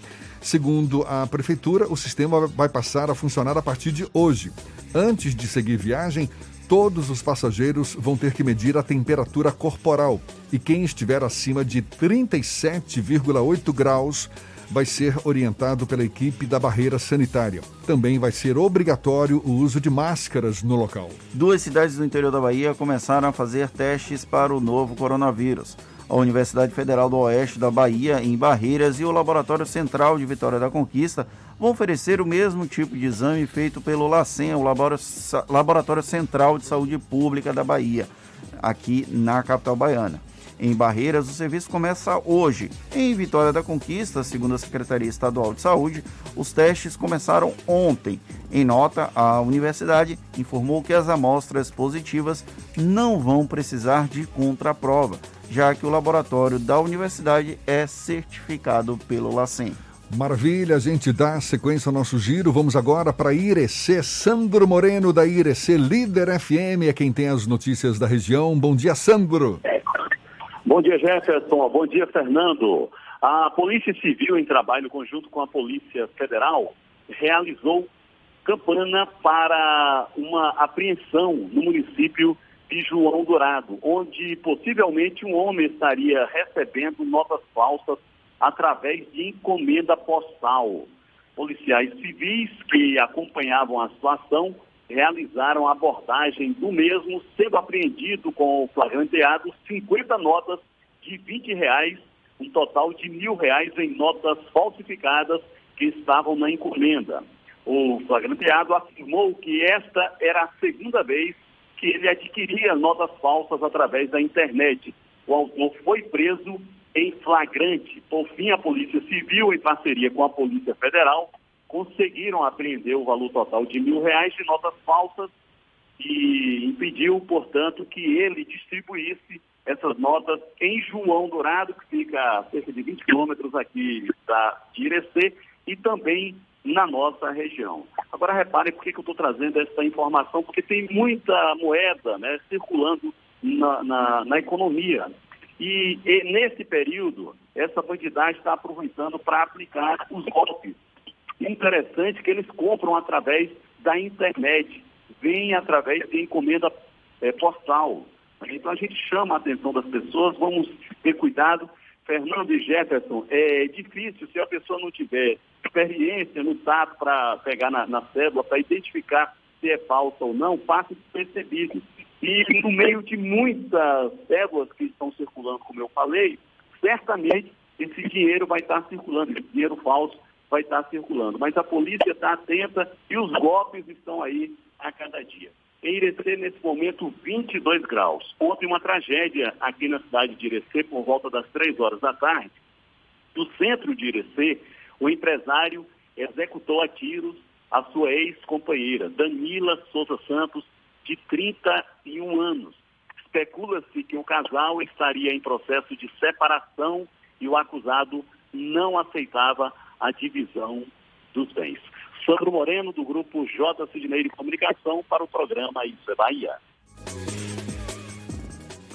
Segundo a Prefeitura, o sistema vai passar a funcionar a partir de hoje. Antes de seguir viagem, todos os passageiros vão ter que medir a temperatura corporal, e quem estiver acima de 37,8 graus vai ser orientado pela equipe da barreira sanitária. Também vai ser obrigatório o uso de máscaras no local. Duas cidades do interior da Bahia começaram a fazer testes para o novo coronavírus. A Universidade Federal do Oeste da Bahia, em Barreiras, e o Laboratório Central de Vitória da Conquista vão oferecer o mesmo tipo de exame feito pelo LACEN, o Laboratório Central de Saúde Pública da Bahia, aqui na capital baiana. Em Barreiras, o serviço começa hoje. Em Vitória da Conquista, segundo a Secretaria Estadual de Saúde, os testes começaram ontem. Em nota, a universidade informou que as amostras positivas não vão precisar de contraprova, já que o laboratório da universidade é certificado pelo LACEN. Maravilha, a gente dá sequência ao nosso giro. Vamos agora para Irecê. Sandro Moreno, da Irecê Líder FM, é quem tem as notícias da região. Bom dia, Sandro. Bom dia, Jefferson. Bom dia, Fernando. A Polícia Civil, em trabalho conjunto com a Polícia Federal, realizou campanha para uma apreensão no município de João Dourado, onde possivelmente um homem estaria recebendo notas falsas através de encomenda postal. Policiais civis que acompanhavam a situação realizaram a abordagem do mesmo, sendo apreendido com o flagranteado 50 notas de R$ 20 um total de R$ 1.000 em notas falsificadas que estavam na encomenda. O flagranteado afirmou que esta era a segunda vez que ele adquiria notas falsas através da internet. O autor foi preso em flagrante. Por fim, a Polícia Civil, em parceria com a Polícia Federal, conseguiram apreender o valor total de R$ 1.000 de notas falsas e impediu, portanto, que ele distribuísse essas notas em João Dourado, que fica a cerca de 20 quilômetros aqui de Irecê, e também na nossa região. Agora reparem por que eu estou trazendo essa informação, porque tem muita moeda, né, circulando na economia. E nesse período, essa bandidagem está aproveitando para aplicar os golpes. Interessante que eles compram através da internet, vem através de encomenda postal. Então a gente chama a atenção das pessoas, vamos ter cuidado. Fernando e Jefferson, é difícil se a pessoa não tiver experiência no tato para pegar na cédula, para identificar se é falsa ou não, passa despercebido. E no meio de muitas cédulas que estão circulando, como eu falei, certamente esse dinheiro vai estar circulando, esse dinheiro falso vai estar circulando. Mas a polícia está atenta e os golpes estão aí a cada dia. Em Irecê, nesse momento, 22 graus. Houve uma tragédia aqui na cidade de Irecê, por volta das 3 horas da tarde. No centro de Irecê, o empresário executou a tiros a sua ex-companheira, Danila Souza Santos, de 31 anos. Especula-se que o casal estaria em processo de separação e o acusado não aceitava a divisão dos bens. Sandro Moreno, do grupo J. Sidney de Comunicação, para o programa Isso é Bahia.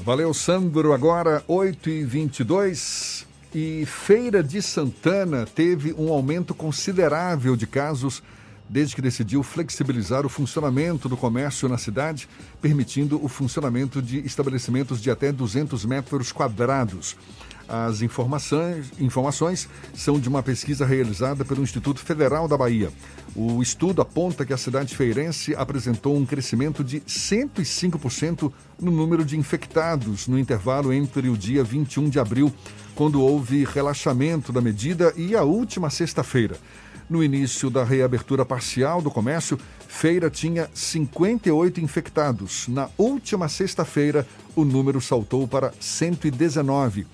Valeu, Sandro. Agora, 8h22. E Feira de Santana teve um aumento considerável de casos desde que decidiu flexibilizar o funcionamento do comércio na cidade, permitindo o funcionamento de estabelecimentos de até 200 metros quadrados. As informações são de uma pesquisa realizada pelo Instituto Federal da Bahia. O estudo aponta que a cidade feirense apresentou um crescimento de 105% no número de infectados no intervalo entre o dia 21 de abril, quando houve relaxamento da medida, e a última sexta-feira. No início da reabertura parcial do comércio, Feira tinha 58 infectados. Na última sexta-feira, o número saltou para 119.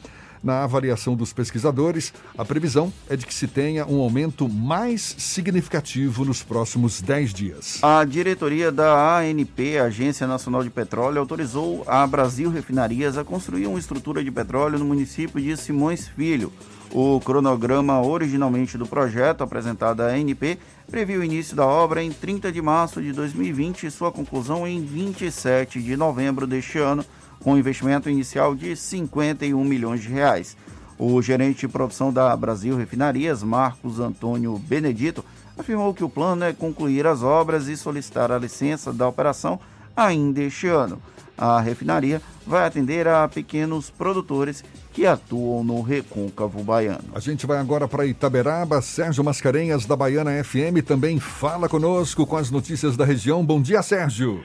Na avaliação dos pesquisadores, a previsão é de que se tenha um aumento mais significativo nos próximos 10 dias. A diretoria da ANP, Agência Nacional de Petróleo, autorizou a Brasil Refinarias a construir uma estrutura de petróleo no município de Simões Filho. O cronograma originalmente do projeto, apresentado à ANP, previu o início da obra em 30 de março de 2020 e sua conclusão em 27 de novembro deste ano, com investimento inicial de R$ 51 milhões. O gerente de produção da Brasil Refinarias, Marcos Antônio Benedito, afirmou que o plano é concluir as obras e solicitar a licença da operação ainda este ano. A refinaria vai atender a pequenos produtores que atuam no recôncavo baiano. A gente vai agora para Itaberaba. Sérgio Mascarenhas, da Baiana FM, também fala conosco com as notícias da região. Bom dia, Sérgio.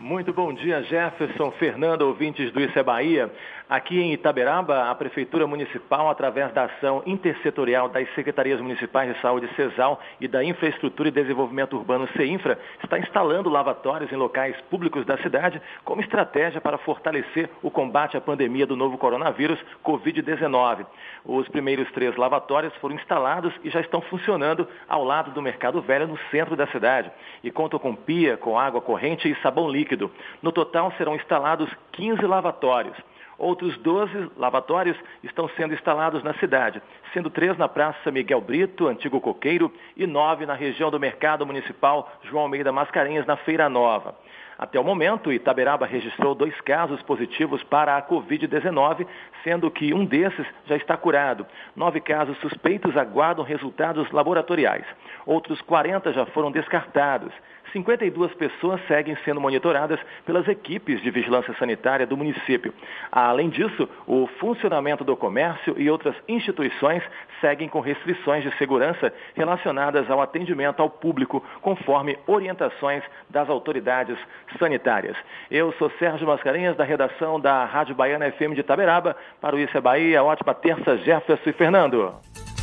Muito bom dia, Jefferson, Fernando, ouvintes do Isso é Bahia. Aqui em Itaberaba, a Prefeitura Municipal, através da ação intersetorial das Secretarias Municipais de Saúde, CESAL, e da Infraestrutura e Desenvolvimento Urbano, CEINFRA, está instalando lavatórios em locais públicos da cidade como estratégia para fortalecer o combate à pandemia do novo coronavírus, Covid-19. Os primeiros 3 lavatórios foram instalados e já estão funcionando ao lado do Mercado Velho, no centro da cidade, e contam com pia, com água corrente e sabão líquido. No total, serão instalados 15 lavatórios. Outros 12 lavatórios estão sendo instalados na cidade, sendo 3 na Praça Miguel Brito, antigo coqueiro, e 9 na região do Mercado Municipal João Almeida Mascarenhas, na Feira Nova. Até o momento, Itaberaba registrou 2 casos positivos para a Covid-19, sendo que um desses já está curado. 9 casos suspeitos aguardam resultados laboratoriais. Outros 40 já foram descartados. 52 pessoas seguem sendo monitoradas pelas equipes de vigilância sanitária do município. Além disso, o funcionamento do comércio e outras instituições seguem com restrições de segurança relacionadas ao atendimento ao público, conforme orientações das autoridades sanitárias. Eu sou Sérgio Mascarenhas, da redação da Rádio Baiana FM de Itaberaba. Para o Isso é Bahia, ótima terça, Jefferson e Fernando.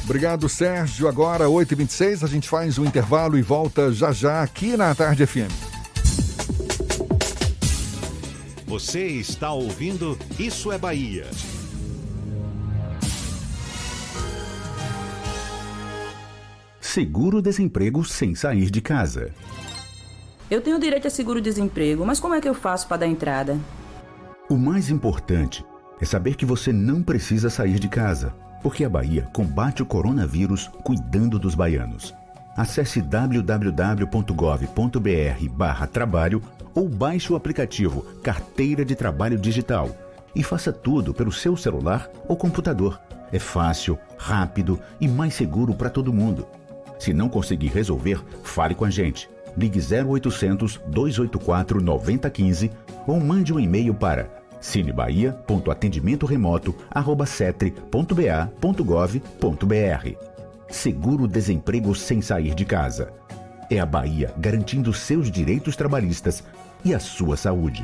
Obrigado, Sérgio. Agora, 8h26, a gente faz um intervalo e volta já já aqui na Tarde FM. Você está ouvindo Isso é Bahia. Seguro-desemprego sem sair de casa. Eu tenho direito a seguro-desemprego, mas como é que eu faço para dar entrada? O mais importante é saber que você não precisa sair de casa, porque a Bahia combate o coronavírus cuidando dos baianos. Acesse www.gov.br/trabalho ou baixe o aplicativo Carteira de Trabalho Digital e faça tudo pelo seu celular ou computador. É fácil, rápido e mais seguro para todo mundo. Se não conseguir resolver, fale com a gente. Ligue 0800 284 9015 ou mande um e-mail para cinebahia.atendimento-remoto@cetre.ba.gov.br. Seguro-desemprego sem sair de casa. É a Bahia garantindo seus direitos trabalhistas e a sua saúde.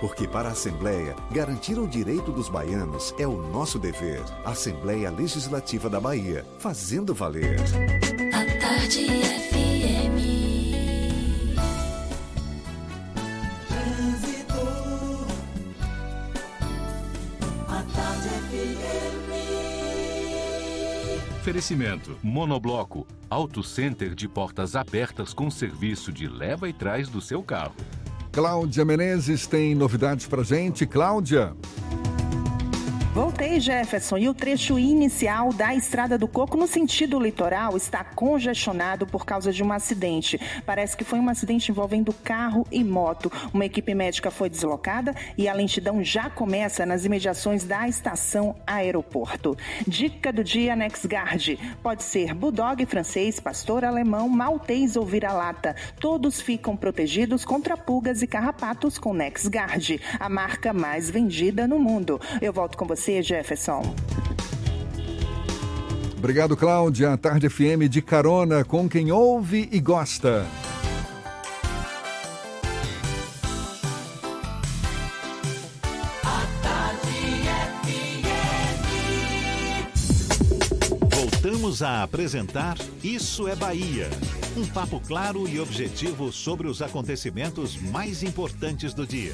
Porque para a Assembleia, garantir o direito dos baianos é o nosso dever. Assembleia Legislativa da Bahia, fazendo valer. A Tarde FM. Trânsito. A Tarde FM. Oferecimento. Monobloco. Auto Center de portas abertas com serviço de leva e trás do seu carro. Cláudia Menezes tem novidades pra gente. Cláudia. Voltei, Jefferson, e o trecho inicial da Estrada do Coco no sentido litoral está congestionado por causa de um acidente. Parece que foi um acidente envolvendo carro e moto. Uma equipe médica foi deslocada e a lentidão já começa nas imediações da estação aeroporto. Dica do dia NexGuard. Pode ser bulldog francês, pastor alemão, maltês ou vira-lata. Todos ficam protegidos contra pulgas e carrapatos com NexGuard, a marca mais vendida no mundo. Eu volto com você. Jefferson. Obrigado, Cláudia. Tarde FM de carona com quem ouve e gosta. Voltamos a apresentar Isso é Bahia. Um papo claro e objetivo sobre os acontecimentos mais importantes do dia.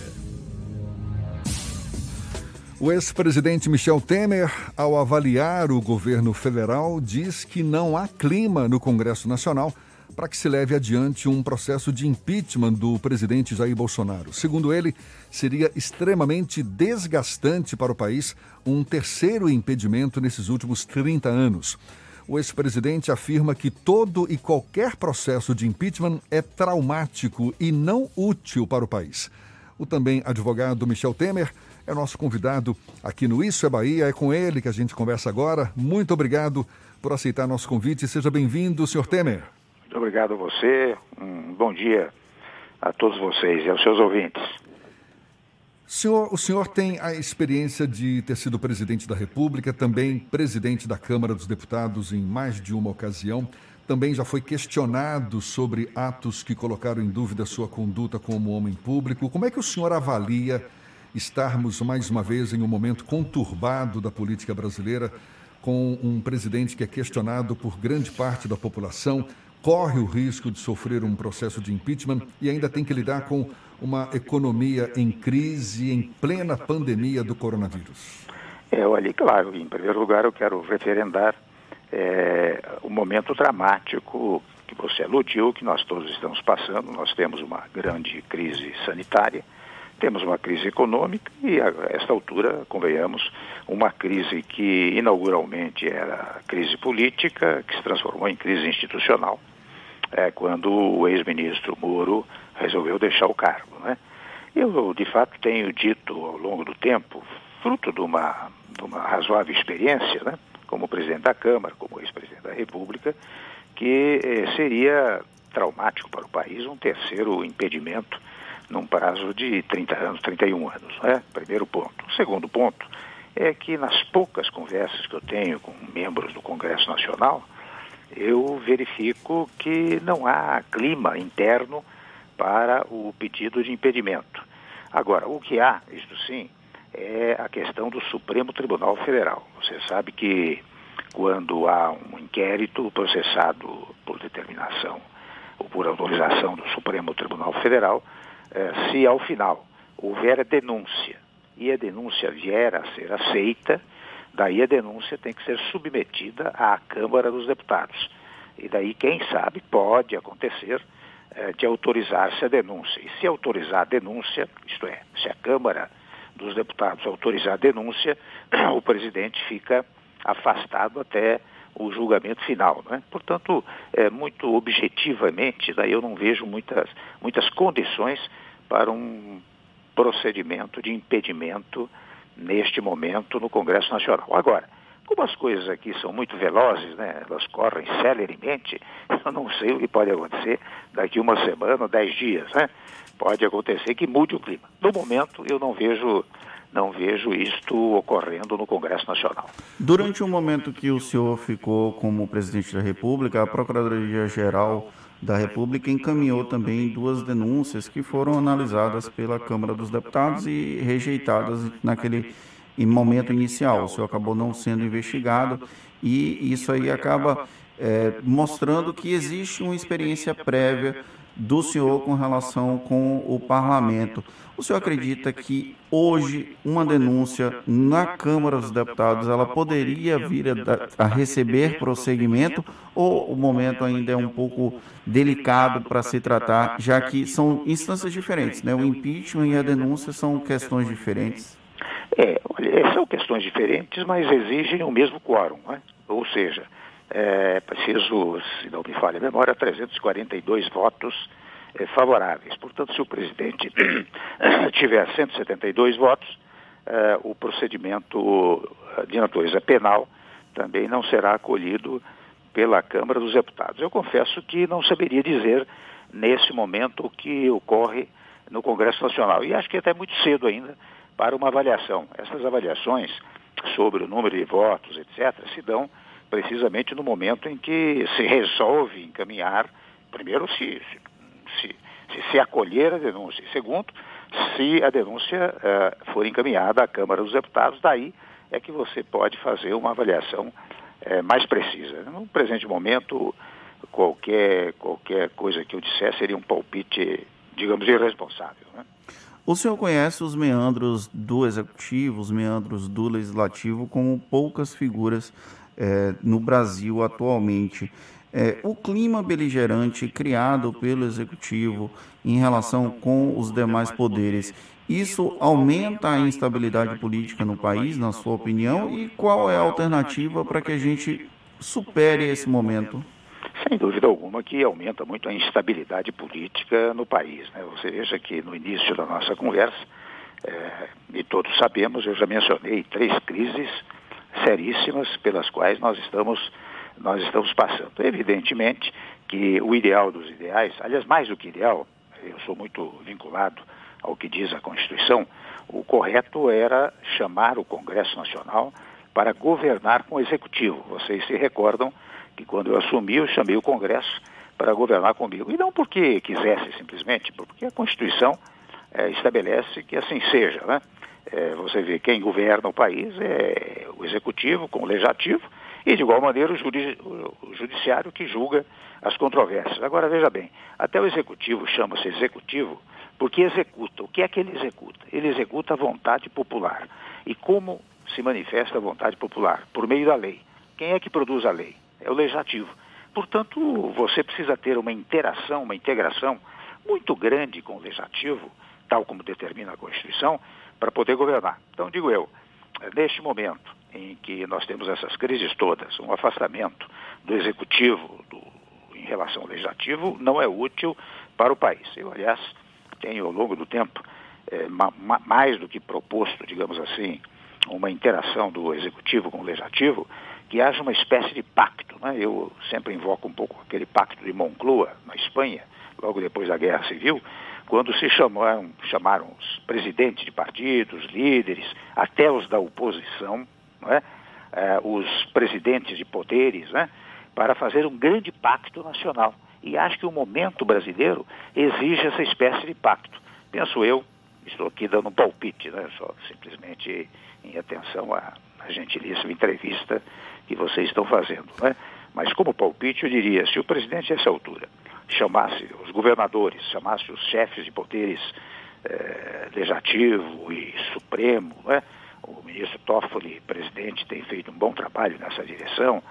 O ex-presidente Michel Temer, ao avaliar o governo federal, diz que não há clima no Congresso Nacional para que se leve adiante um processo de impeachment do presidente Jair Bolsonaro. Segundo ele, seria extremamente desgastante para o país um terceiro impedimento nesses últimos 30 anos. O ex-presidente afirma que todo e qualquer processo de impeachment é traumático e não útil para o país. O também advogado Michel Temer é nosso convidado aqui no Isso é Bahia. É com ele que a gente conversa agora. Muito obrigado por aceitar nosso convite. Seja bem-vindo, senhor Temer. Muito obrigado a você. Um bom dia a todos vocês e aos seus ouvintes. O senhor tem a experiência de ter sido presidente da República, também presidente da Câmara dos Deputados em mais de uma ocasião. Também já foi questionado sobre atos que colocaram em dúvida sua conduta como homem público. Como é que o senhor avalia estarmos mais uma vez em um momento conturbado da política brasileira, com um presidente que é questionado por grande parte da população, corre o risco de sofrer um processo de impeachment e ainda tem que lidar com uma economia em crise em plena pandemia do coronavírus? Olha, claro, em primeiro lugar eu quero referendar o momento dramático que você aludiu, que nós todos estamos passando. Nós temos uma grande crise sanitária, temos uma crise econômica e, a esta altura, convenhamos, uma crise que inauguralmente era crise política, que se transformou em crise institucional, quando o ex-ministro Moro resolveu deixar o cargo, né? Eu, de fato, tenho dito ao longo do tempo, fruto de uma razoável experiência, né, como presidente da Câmara, como ex-presidente da República, que seria traumático para o país um terceiro impedimento num prazo de 30 anos, 31 anos, né? Primeiro ponto. O segundo ponto é que nas poucas conversas que eu tenho com membros do Congresso Nacional, eu verifico que não há clima interno para o pedido de impedimento. Agora, o que há, isto sim, é a questão do Supremo Tribunal Federal. Você sabe que quando há um inquérito processado por determinação ou por autorização do Supremo Tribunal Federal, se ao final houver a denúncia e a denúncia vier a ser aceita, daí a denúncia tem que ser submetida à Câmara dos Deputados. E daí, quem sabe, pode acontecer de autorizar-se a denúncia. E se autorizar a denúncia, isto é, se a Câmara dos Deputados autorizar a denúncia, o presidente fica afastado até o julgamento final, né? Portanto, muito objetivamente, daí eu não vejo muitas condições para um procedimento de impedimento neste momento no Congresso Nacional. Agora, como as coisas aqui são muito velozes, né? Elas correm celeremente, eu não sei o que pode acontecer daqui uma semana, 10 dias, né? Pode acontecer que mude o clima. No momento, eu não vejo isto ocorrendo no Congresso Nacional. Durante o momento que o senhor ficou como presidente da República, a Procuradoria-Geral da República encaminhou também 2 denúncias que foram analisadas pela Câmara dos Deputados e rejeitadas naquele momento inicial. O senhor acabou não sendo investigado e isso aí acaba mostrando que existe uma experiência prévia do senhor com relação com o parlamento. O senhor acredita que hoje uma denúncia na Câmara dos Deputados ela poderia vir a receber prosseguimento ou o momento ainda é um pouco delicado para se tratar, já que são instâncias diferentes, né? O impeachment e a denúncia são questões diferentes. São questões diferentes, mas exigem o mesmo quórum, né? Ou seja, preciso, se não me falha a memória, 342 votos favoráveis. Portanto, se o presidente tiver 172 votos, o procedimento de natureza penal também não será acolhido pela Câmara dos Deputados. Eu confesso que não saberia dizer nesse momento o que ocorre no Congresso Nacional. E acho que é até muito cedo ainda para uma avaliação. Essas avaliações sobre o número de votos, etc., se dão precisamente no momento em que se resolve encaminhar, primeiro, se acolher a denúncia, e segundo, se a denúncia for encaminhada à Câmara dos Deputados, daí é que você pode fazer uma avaliação mais precisa. No presente momento, qualquer coisa que eu disser seria um palpite, digamos, irresponsável, né? O senhor conhece os meandros do Executivo, os meandros do Legislativo, como poucas figuras no Brasil atualmente. O clima beligerante criado pelo Executivo em relação com os demais poderes, isso aumenta a instabilidade política no país, na sua opinião? E qual é a alternativa para que a gente supere esse momento? Sem dúvida alguma que aumenta muito a instabilidade política no país, né? Você veja que no início da nossa conversa, e todos sabemos, eu já mencionei 3 crises seríssimas pelas quais nós estamos passando. Evidentemente que o ideal dos ideais, aliás, mais do que ideal, eu sou muito vinculado ao que diz a Constituição, o correto era chamar o Congresso Nacional para governar com o Executivo. Vocês se recordam que quando eu assumi, eu chamei o Congresso para governar comigo. E não porque quisesse, simplesmente, porque a Constituição estabelece que assim seja, né? Você vê quem governa o país é o Executivo com o Legislativo e, de igual maneira, o Judiciário que julga as controvérsias. Agora, veja bem, até o Executivo chama-se Executivo porque executa. O que é que ele executa? Ele executa a vontade popular. E como se manifesta a vontade popular? Por meio da lei. Quem é que produz a lei? É o Legislativo. Portanto, você precisa ter uma interação, uma integração muito grande com o Legislativo, tal como determina a Constituição, para poder governar. Então, digo eu, neste momento em que nós temos essas crises todas, um afastamento do Executivo em relação ao Legislativo não é útil para o país. Eu, aliás, tenho ao longo do tempo, mais do que proposto, digamos assim, uma interação do Executivo com o Legislativo, que haja uma espécie de pacto, né? Eu sempre invoco um pouco aquele pacto de Moncloa, na Espanha, logo depois da Guerra Civil, quando se chamaram os presidentes de partidos, líderes, até os da oposição, né? Os presidentes de poderes, né? Para fazer um grande pacto nacional. E acho que o momento brasileiro exige essa espécie de pacto. Penso eu, estou aqui dando um palpite, né? Só simplesmente em atenção à gentilíssima entrevista que vocês estão fazendo, né? Mas como palpite, eu diria, se o presidente a essa altura chamasse os governadores, chamasse os chefes de poderes legislativo e supremo, né? O ministro Toffoli, presidente, tem feito um bom trabalho nessa direção,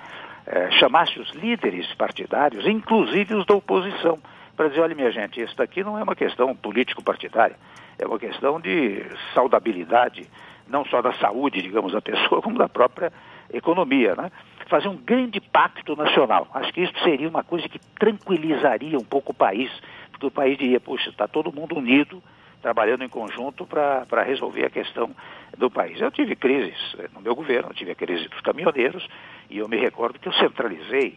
chamasse os líderes partidários, inclusive os da oposição, para dizer, olha, minha gente, isso daqui não é uma questão político-partidária, é uma questão de saudabilidade, não só da saúde, digamos, da pessoa, como da própria economia, né? Fazer um grande pacto nacional. Acho que isso seria uma coisa que tranquilizaria um pouco o país, porque o país diria, poxa, está todo mundo unido, trabalhando em conjunto para resolver a questão do país. Eu tive crises no meu governo, eu tive a crise dos caminhoneiros, e eu me recordo que eu centralizei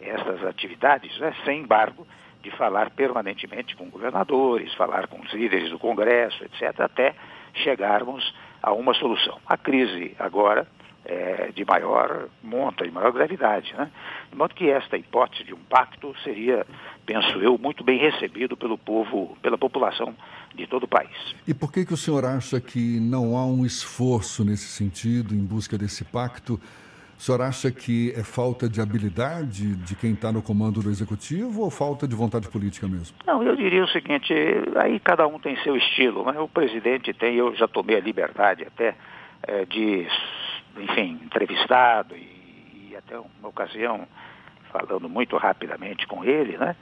essas atividades, né, sem embargo, de falar permanentemente com governadores, falar com os líderes do Congresso, etc., até chegarmos a uma solução. A crise agora é de maior monta, de maior gravidade, né? De modo que esta hipótese de um pacto seria, penso eu, muito bem recebido pelo povo, pela população de todo o país. E por que o senhor acha que não há um esforço nesse sentido, em busca desse pacto? O senhor acha que é falta de habilidade de quem está no comando do Executivo ou falta de vontade política mesmo? Não, eu diria o seguinte, aí cada um tem seu estilo, mas o presidente tem, eu já tomei a liberdade até de, enfim, entrevistado e até uma ocasião falando muito rapidamente com ele, né?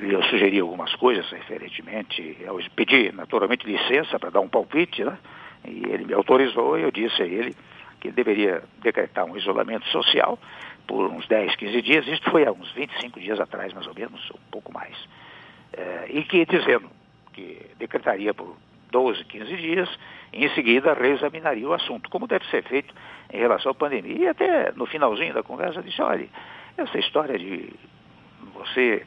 Eu sugeri algumas coisas referentemente, eu pedi naturalmente licença para dar um palpite, né? E ele me autorizou e eu disse a ele que deveria decretar um isolamento social por uns 10, 15 dias, isto foi há uns 25 dias atrás mais ou menos, um pouco mais, e que dizendo que decretaria por 12, 15 dias, e em seguida reexaminaria o assunto, como deve ser feito em relação à pandemia. E até no finalzinho da conversa disse, olha, essa história de você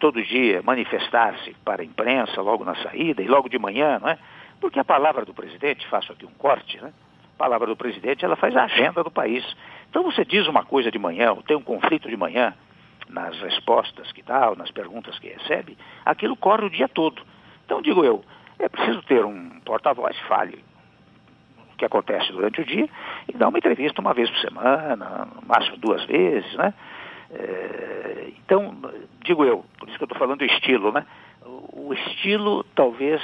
todo dia manifestar-se para a imprensa logo na saída e logo de manhã, não é? Porque a palavra do presidente, faço aqui um corte, né? A palavra do presidente, ela faz a agenda do país. Então você diz uma coisa de manhã, ou tem um conflito de manhã, nas respostas que dá, ou nas perguntas que recebe, aquilo corre o dia todo. Então digo eu, é preciso ter um porta-voz, fale o que acontece durante o dia e dar uma entrevista uma vez por semana, no máximo 2 vezes, né? Então, digo eu, por isso que eu estou falando do estilo, né? O estilo talvez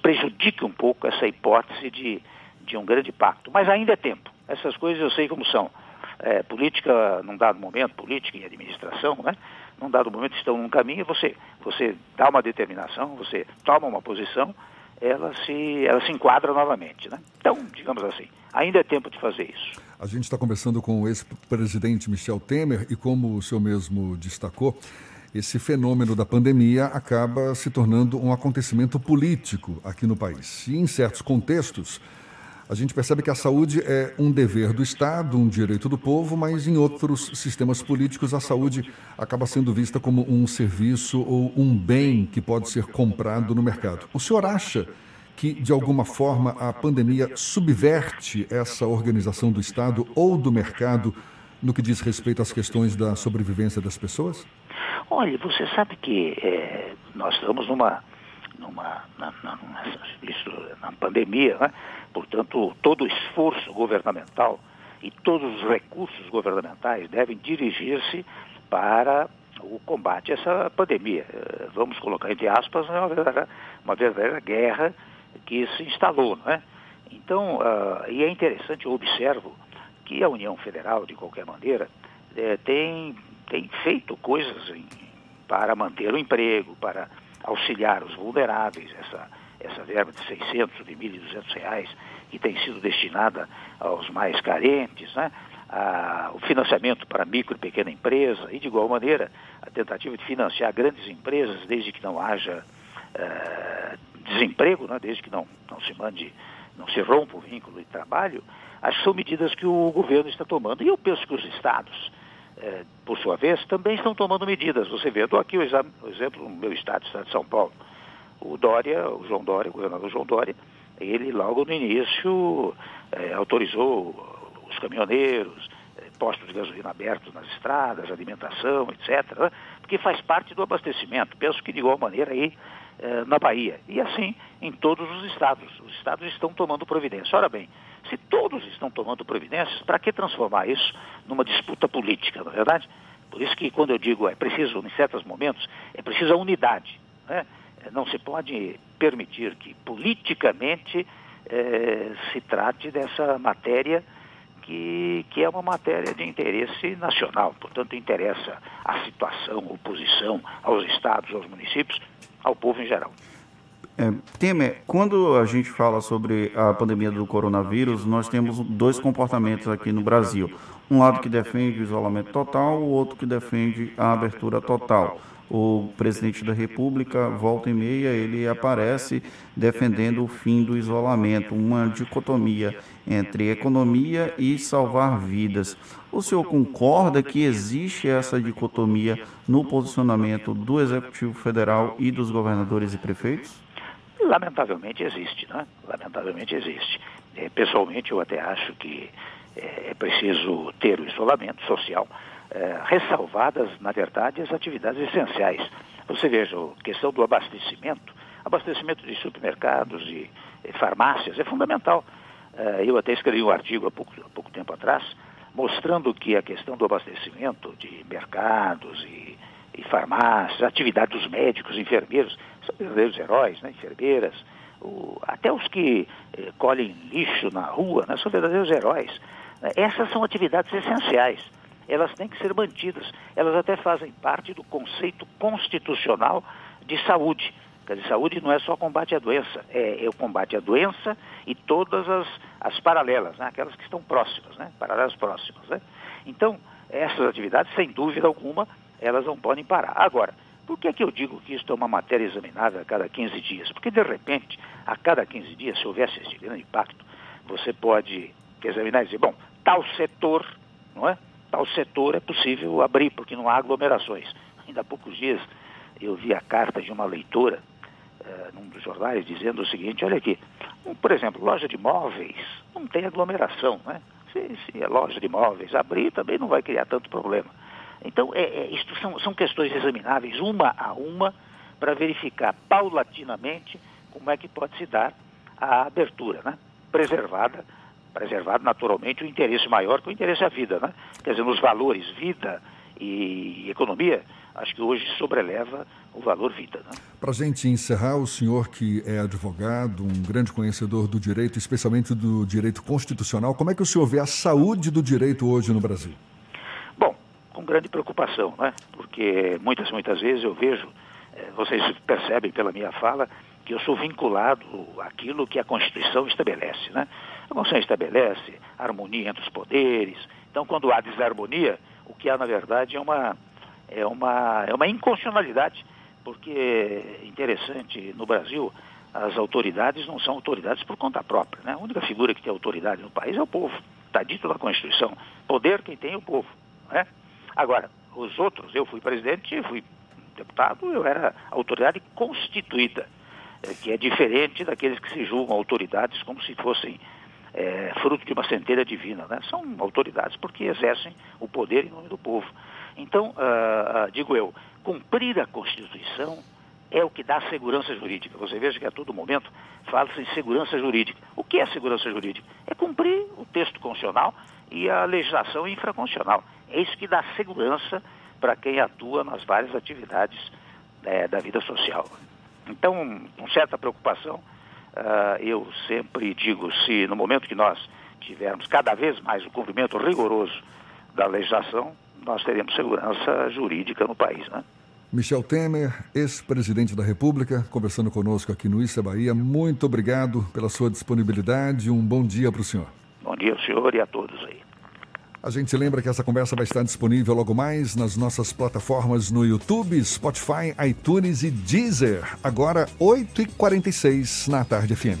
prejudique um pouco essa hipótese de um grande pacto, mas ainda é tempo. Essas coisas eu sei como são. Política, num dado momento, política e administração, né? Num dado momento estão num caminho, você dá uma determinação, você toma uma posição, ela se enquadra novamente, né? Então, digamos assim, ainda é tempo de fazer isso. A gente está conversando com o ex-presidente Michel Temer e, como o senhor mesmo destacou, esse fenômeno da pandemia acaba se tornando um acontecimento político aqui no país. E em certos contextos, a gente percebe que a saúde é um dever do Estado, um direito do povo, mas em outros sistemas políticos a saúde acaba sendo vista como um serviço ou um bem que pode ser comprado no mercado. O senhor acha que, de alguma forma, a pandemia subverte essa organização do Estado ou do mercado no que diz respeito às questões da sobrevivência das pessoas? Olha, você sabe que nós estamos na pandemia, né? Portanto, todo o esforço governamental e todos os recursos governamentais devem dirigir-se para o combate a essa pandemia. Vamos colocar entre aspas, uma verdadeira guerra que se instalou, não é? Então, e é interessante, eu observo que a União Federal, de qualquer maneira, tem feito coisas para manter o emprego, para auxiliar os vulneráveis, essa verba de 600, de R$1.200, que tem sido destinada aos mais carentes, né? O financiamento para micro e pequena empresa, e de igual maneira a tentativa de financiar grandes empresas, desde que não haja desemprego, né? Desde que não se mande não se rompa o vínculo de trabalho, acho que são medidas que o governo está tomando. E eu penso que os estados, por sua vez, também estão tomando medidas. Você vê, eu dou aqui o exemplo no meu estado, o estado de São Paulo. O governador João Dória, ele logo no início autorizou os caminhoneiros, postos de gasolina abertos nas estradas, alimentação, etc., né? Porque faz parte do abastecimento. Penso que de igual maneira aí na Bahia. E assim em todos os estados. Os estados estão tomando providência. Ora bem, se todos estão tomando providências, para que transformar isso numa disputa política, não é verdade? Por isso que quando eu digo é preciso, em certos momentos, é preciso a unidade, né? Não se pode permitir que politicamente se trate dessa matéria que é uma matéria de interesse nacional. Portanto, interessa à situação, oposição, aos estados, aos municípios, ao povo em geral. Temer, quando a gente fala sobre a pandemia do coronavírus, nós temos dois comportamentos aqui no Brasil. Um lado que defende o isolamento total, o outro que defende a abertura total. O presidente da República, volta e meia, ele aparece defendendo o fim do isolamento, uma dicotomia entre economia e salvar vidas. O senhor concorda que existe essa dicotomia no posicionamento do Executivo Federal e dos governadores e prefeitos? Lamentavelmente existe, né? Lamentavelmente existe. Pessoalmente, eu até acho que é preciso ter o isolamento social, ressalvadas, na verdade, as atividades essenciais. Você veja, a questão do abastecimento de supermercados e farmácias é fundamental. Eu até escrevi um artigo há pouco tempo atrás, mostrando que a questão do abastecimento de mercados e farmácias, a atividade dos médicos, enfermeiros, são verdadeiros heróis, né? Enfermeiras, até os que colhem lixo na rua, né? São verdadeiros heróis. Essas são atividades essenciais. Elas têm que ser mantidas. Elas até fazem parte do conceito constitucional de saúde. Quer dizer, saúde não é só combate à doença, é o combate à doença e todas as paralelas, né? Aquelas que estão próximas, né? Paralelas próximas, né? Então, essas atividades, sem dúvida alguma, elas não podem parar. Agora, por que é que eu digo que isso é uma matéria examinada a cada 15 dias? Porque, de repente, a cada 15 dias, se houvesse esse grande impacto, você pode examinar e dizer, bom, tal setor, não é? Tal setor é possível abrir, porque não há aglomerações. Ainda há poucos dias eu vi a carta de uma leitora num dos jornais dizendo o seguinte, olha aqui, por exemplo, loja de móveis não tem aglomeração, né? Se a loja de móveis abrir também não vai criar tanto problema. Então, isto são questões examináveis uma a uma para verificar paulatinamente como é que pode se dar a abertura, né? Preservado naturalmente o interesse maior que o interesse à vida, né? Quer dizer, nos valores vida e economia, acho que hoje sobreleva o valor vida, né? Para a gente encerrar, o senhor que é advogado, um grande conhecedor do direito, especialmente do direito constitucional, como é que o senhor vê a saúde do direito hoje no Brasil? Bom, com grande preocupação, né? Porque muitas vezes eu vejo, vocês percebem pela minha fala, que eu sou vinculado àquilo que a Constituição estabelece, né? A Constituição estabelece harmonia entre os poderes. Então, quando há desarmonia, o que há, na verdade, é uma inconstitucionalidade, porque, interessante, no Brasil, as autoridades não são autoridades por conta própria, né? A única figura que tem autoridade no país é o povo. Está dito na Constituição. Poder quem tem é o povo, né? Agora, os outros, eu fui presidente, fui deputado, eu era autoridade constituída, que é diferente daqueles que se julgam autoridades como se fossem fruto de uma centelha divina, né? São autoridades porque exercem o poder em nome do povo. Então, digo eu, cumprir a Constituição é o que dá segurança jurídica. Você veja que a todo momento fala-se em segurança jurídica. O que é segurança jurídica? É cumprir o texto constitucional e a legislação infraconstitucional. É isso que dá segurança para quem atua nas várias atividades da vida social. Então, com certa preocupação, eu sempre digo, se no momento que nós tivermos cada vez mais o cumprimento rigoroso da legislação, nós teremos segurança jurídica no país, né? Michel Temer, ex-presidente da República, conversando conosco aqui no Isso é Bahia. Muito obrigado pela sua disponibilidade. Um bom dia para o senhor. Bom dia ao senhor e a todos aí. A gente lembra que essa conversa vai estar disponível logo mais nas nossas plataformas no YouTube, Spotify, iTunes e Deezer. Agora, 8h46 na Tarde FM.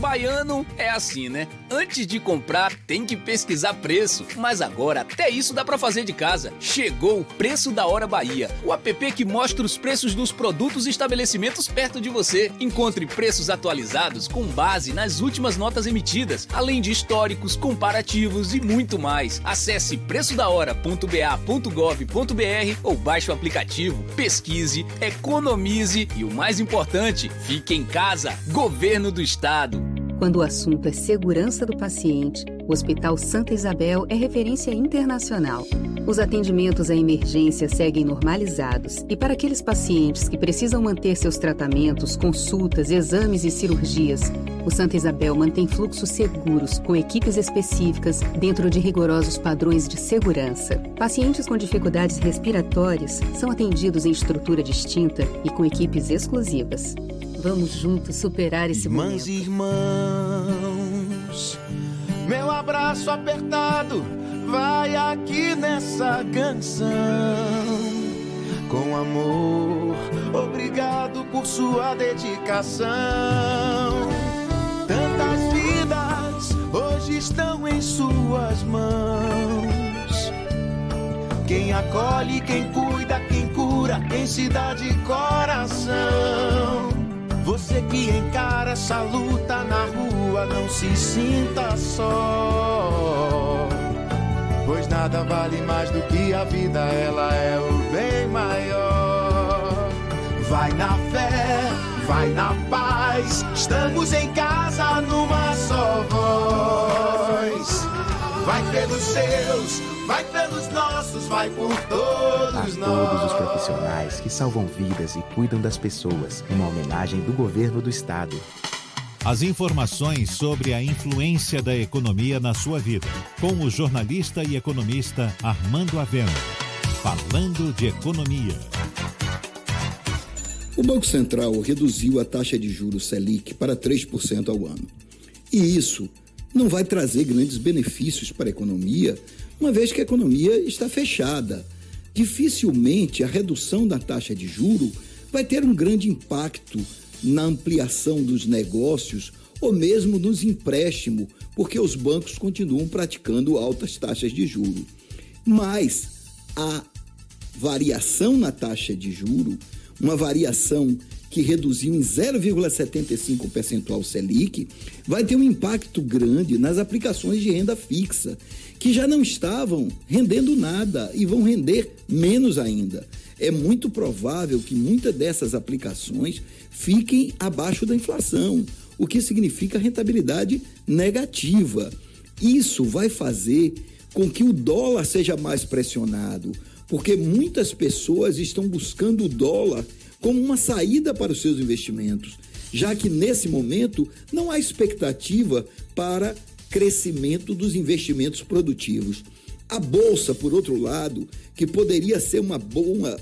Baiano é assim, né? Antes de comprar, tem que pesquisar preço. Mas agora, até isso dá pra fazer de casa. Chegou o Preço da Hora Bahia, o app que mostra os preços dos produtos e estabelecimentos perto de você. Encontre preços atualizados com base nas últimas notas emitidas, além de históricos, comparativos e muito mais. Acesse preçodahora.ba.gov.br ou baixe o aplicativo, pesquise, economize e, o mais importante, fique em casa. Governo do Estado. Quando o assunto é segurança do paciente, o Hospital Santa Isabel é referência internacional. Os atendimentos à emergência seguem normalizados e para aqueles pacientes que precisam manter seus tratamentos, consultas, exames e cirurgias, o Santa Isabel mantém fluxos seguros com equipes específicas dentro de rigorosos padrões de segurança. Pacientes com dificuldades respiratórias são atendidos em estrutura distinta e com equipes exclusivas. Vamos juntos superar esse momento. Irmãs e irmãos, meu abraço apertado vai aqui nessa canção. Com amor, obrigado por sua dedicação. Tantas vidas hoje estão em suas mãos. Quem acolhe, quem cuida, quem cura, quem se dá de coração. Você que encara essa luta na rua, não se sinta só. Pois nada vale mais do que a vida, ela é o bem maior. Vai na fé, vai na paz, estamos em casa numa só voz. Vai pelos seus, vai pelos nossos, vai por todos nós. A todos os profissionais que salvam vidas e cuidam das pessoas, uma homenagem do Governo do Estado. As informações sobre a influência da economia na sua vida, com o jornalista e economista Armando Avena. Falando de economia. O Banco Central reduziu a taxa de juros Selic para 3% ao ano. E isso não vai trazer grandes benefícios para a economia, uma vez que a economia está fechada. Dificilmente a redução da taxa de juros vai ter um grande impacto na ampliação dos negócios ou mesmo nos empréstimos, porque os bancos continuam praticando altas taxas de juros. Mas a variação na taxa de juros, uma variação que reduziu em 0,75 percentual Selic, vai ter um impacto grande nas aplicações de renda fixa, que já não estavam rendendo nada e vão render menos ainda. É muito provável que muitas dessas aplicações fiquem abaixo da inflação, o que significa rentabilidade negativa. Isso vai fazer com que o dólar seja mais pressionado, porque muitas pessoas estão buscando o dólar como uma saída para os seus investimentos, já que nesse momento não há expectativa para crescimento dos investimentos produtivos. A Bolsa, por outro lado, que poderia ser uma boa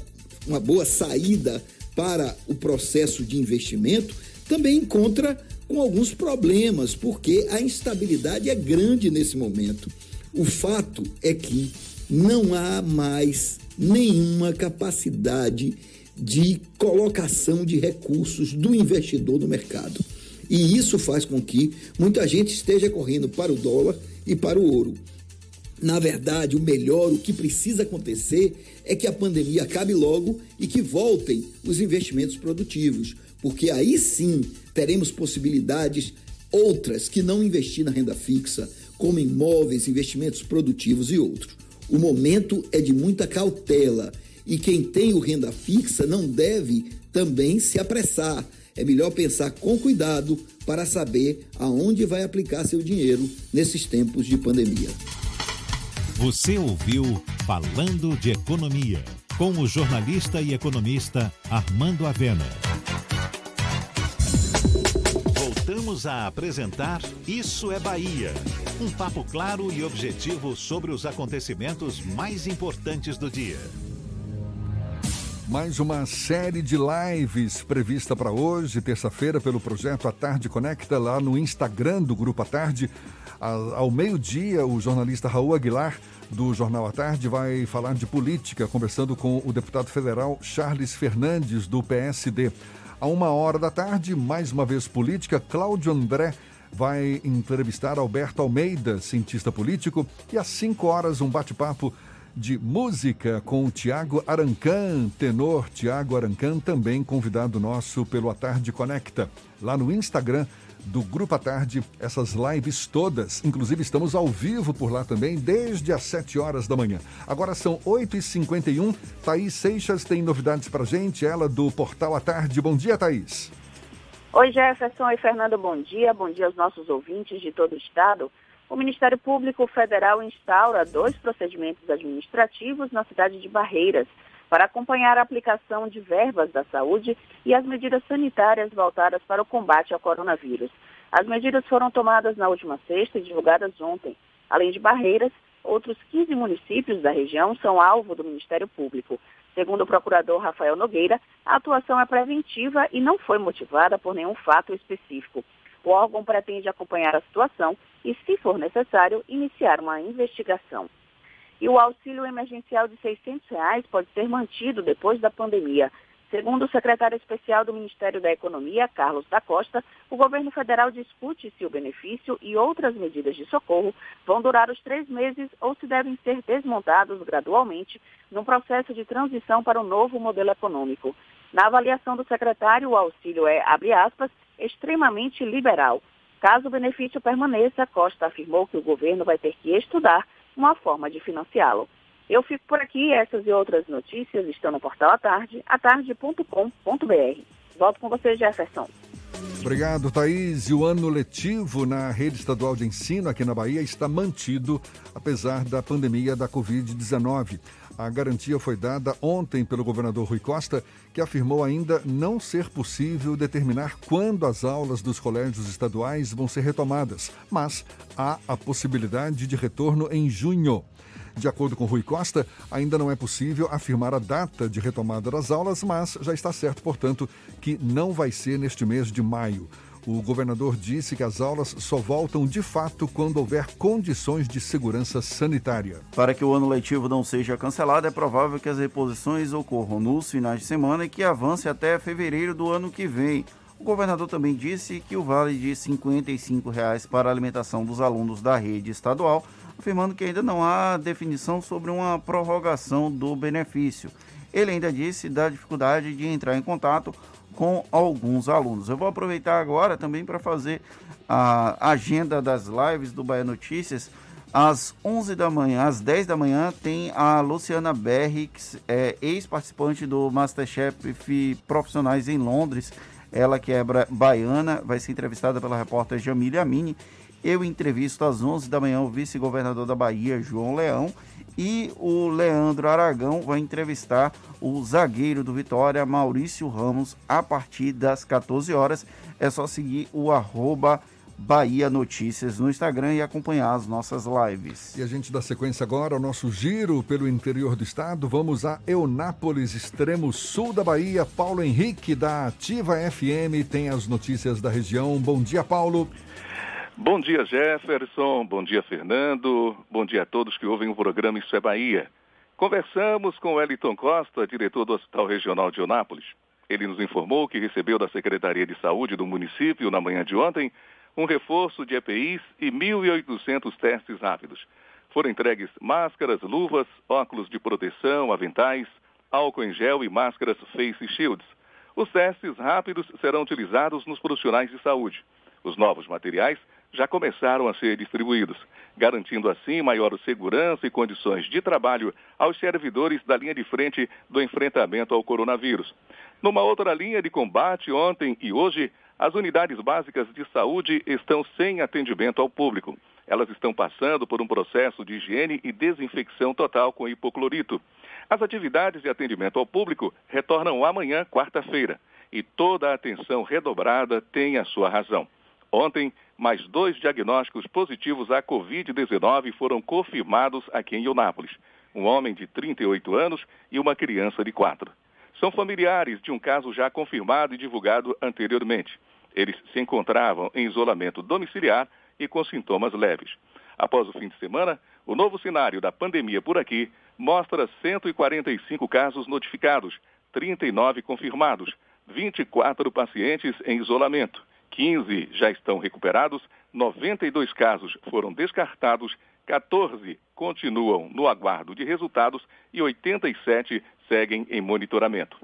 saída para o processo de investimento, também encontra com alguns problemas, porque a instabilidade é grande nesse momento. O fato é que não há mais nenhuma capacidade de colocação de recursos do investidor no mercado. E isso faz com que muita gente esteja correndo para o dólar e para o ouro. Na verdade, o que precisa acontecer é que a pandemia acabe logo e que voltem os investimentos produtivos, porque aí sim teremos possibilidades outras que não investir na renda fixa, como imóveis, investimentos produtivos e outros. O momento é de muita cautela. E quem tem o renda fixa não deve também se apressar. É melhor pensar com cuidado para saber aonde vai aplicar seu dinheiro nesses tempos de pandemia. Você ouviu Falando de Economia, com o jornalista e economista Armando Avena. Voltamos a apresentar Isso é Bahia. Um papo claro e objetivo sobre os acontecimentos mais importantes do dia. mais uma série de lives prevista para hoje, terça-feira, pelo projeto A Tarde Conecta, lá no Instagram do Grupo A Tarde. Ao meio-dia, o jornalista Raul Aguilar, do Jornal A Tarde, vai falar de política, conversando com o deputado federal Charles Fernandes, do PSD. À 13h, mais uma vez política, Cláudio André vai entrevistar Alberto Almeida, cientista político, e às 17h, um bate-papo de música com o Tiago Arancan, tenor Tiago Arancan, também convidado nosso pelo A Tarde Conecta, lá no Instagram do Grupo A Tarde, essas lives todas. Inclusive, estamos ao vivo por lá também, desde as 7h. Agora são 8h51, Thaís Seixas tem novidades pra gente, ela do Portal A Tarde. Bom dia, Thaís. Oi, Jefferson. Oi, Fernando. Bom dia. Bom dia aos nossos ouvintes de todo o estado. O Ministério Público Federal instaura 2 procedimentos administrativos na cidade de Barreiras para acompanhar a aplicação de verbas da saúde e as medidas sanitárias voltadas para o combate ao coronavírus. As medidas foram tomadas na última sexta e divulgadas ontem. Além de Barreiras, outros 15 municípios da região são alvo do Ministério Público. Segundo o procurador Rafael Nogueira, a atuação é preventiva e não foi motivada por nenhum fato específico. O órgão pretende acompanhar a situação e, se for necessário, iniciar uma investigação. E o auxílio emergencial de R$600 pode ser mantido depois da pandemia. Segundo o secretário especial do Ministério da Economia, Carlos da Costa, o governo federal discute se o benefício e outras medidas de socorro vão durar os 3 meses ou se devem ser desmontados gradualmente num processo de transição para o novo modelo econômico. Na avaliação do secretário, o auxílio é, abre aspas, extremamente liberal. Caso o benefício permaneça, Costa afirmou que o governo vai ter que estudar uma forma de financiá-lo. Eu fico por aqui. Essas e outras notícias estão no portal Atarde, atarde.com.br. Volto com você, Jefferson. Obrigado, Thaís. E o ano letivo na rede estadual de ensino aqui na Bahia está mantido, apesar da pandemia da Covid-19. A garantia foi dada ontem pelo governador Rui Costa, que afirmou ainda não ser possível determinar quando as aulas dos colégios estaduais vão ser retomadas, mas há a possibilidade de retorno em junho. De acordo com Rui Costa, ainda não é possível afirmar a data de retomada das aulas, mas já está certo, portanto, que não vai ser neste mês de maio. O governador disse que as aulas só voltam de fato quando houver condições de segurança sanitária. Para que o ano letivo não seja cancelado, é provável que as reposições ocorram nos finais de semana e que avance até fevereiro do ano que vem. O governador também disse que o vale de R$ 55,00 para a alimentação dos alunos da rede estadual, afirmando que ainda não há definição sobre uma prorrogação do benefício. Ele ainda disse da dificuldade de entrar em contato com alguns alunos. Eu vou aproveitar agora também para fazer a agenda das lives do Bahia Notícias. Às 11h, às 10h, tem a Luciana Berri, que é ex-participante do MasterChef Profissionais em Londres. Ela que é baiana, vai ser entrevistada pela repórter Jamile Amini. Eu entrevisto às 11h o vice-governador da Bahia, João Leão. E o Leandro Aragão vai entrevistar o zagueiro do Vitória, Maurício Ramos, a partir das 14h. É só seguir o @ Bahia Notícias no Instagram e acompanhar as nossas lives. E a gente dá sequência agora ao nosso giro pelo interior do estado. Vamos a Eunápolis, extremo sul da Bahia. Paulo Henrique, da Ativa FM, tem as notícias da região. Bom dia, Paulo. Bom dia, Jefferson. Bom dia, Fernando. Bom dia a todos que ouvem o programa Isso é Bahia. Conversamos com o Eliton Costa, diretor do Hospital Regional de Eunápolis. Ele nos informou que recebeu da Secretaria de Saúde do município, na manhã de ontem, um reforço de EPIs e 1.800 testes rápidos. Foram entregues máscaras, luvas, óculos de proteção, aventais, álcool em gel e máscaras face shields. Os testes rápidos serão utilizados nos profissionais de saúde. Os novos materiais já começaram a ser distribuídos, garantindo assim maior segurança e condições de trabalho aos servidores da linha de frente do enfrentamento ao coronavírus. Numa outra linha de combate, ontem e hoje, as unidades básicas de saúde estão sem atendimento ao público. Elas estão passando por um processo de higiene e desinfecção total com hipoclorito. As atividades de atendimento ao público retornam amanhã, quarta-feira, e toda a atenção redobrada tem a sua razão. Ontem, mais 2 diagnósticos positivos à Covid-19 foram confirmados aqui em Eunápolis. Um homem de 38 anos e uma criança de 4. são familiares de um caso já confirmado e divulgado anteriormente. Eles se encontravam em isolamento domiciliar e com sintomas leves. Após o fim de semana, o novo cenário da pandemia por aqui mostra 145 casos notificados, 39 confirmados, 24 pacientes em isolamento, 15 já estão recuperados, 92 casos foram descartados, 14 continuam no aguardo de resultados e 87 seguem em monitoramento.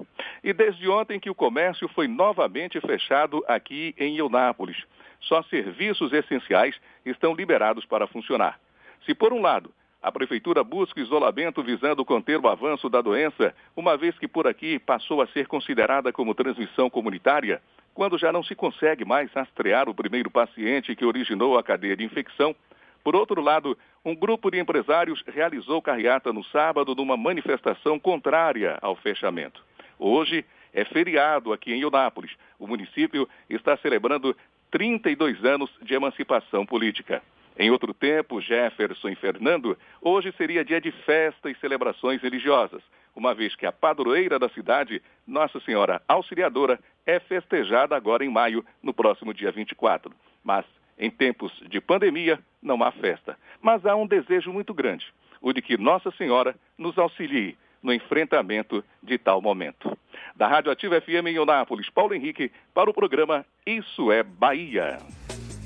E desde ontem que o comércio foi novamente fechado aqui em Eunápolis. Só serviços essenciais estão liberados para funcionar. Se, por um lado, a Prefeitura busca isolamento visando conter o avanço da doença, uma vez que por aqui passou a ser considerada como transmissão comunitária, quando já não se consegue mais rastrear o primeiro paciente que originou a cadeia de infecção, por outro lado, um grupo de empresários realizou carreata no sábado numa manifestação contrária ao fechamento. Hoje é feriado aqui em Eunápolis. O município está celebrando 32 anos de emancipação política. Em outro tempo, Jefferson e Fernando, hoje seria dia de festa e celebrações religiosas, uma vez que a padroeira da cidade, Nossa Senhora Auxiliadora, é festejada agora em maio, no próximo dia 24. Mas, em tempos de pandemia, não há festa. Mas há um desejo muito grande, o de que Nossa Senhora nos auxilie no enfrentamento de tal momento. Da Rádio Ativa FM em Eunápolis, Paulo Henrique, para o programa Isso é Bahia.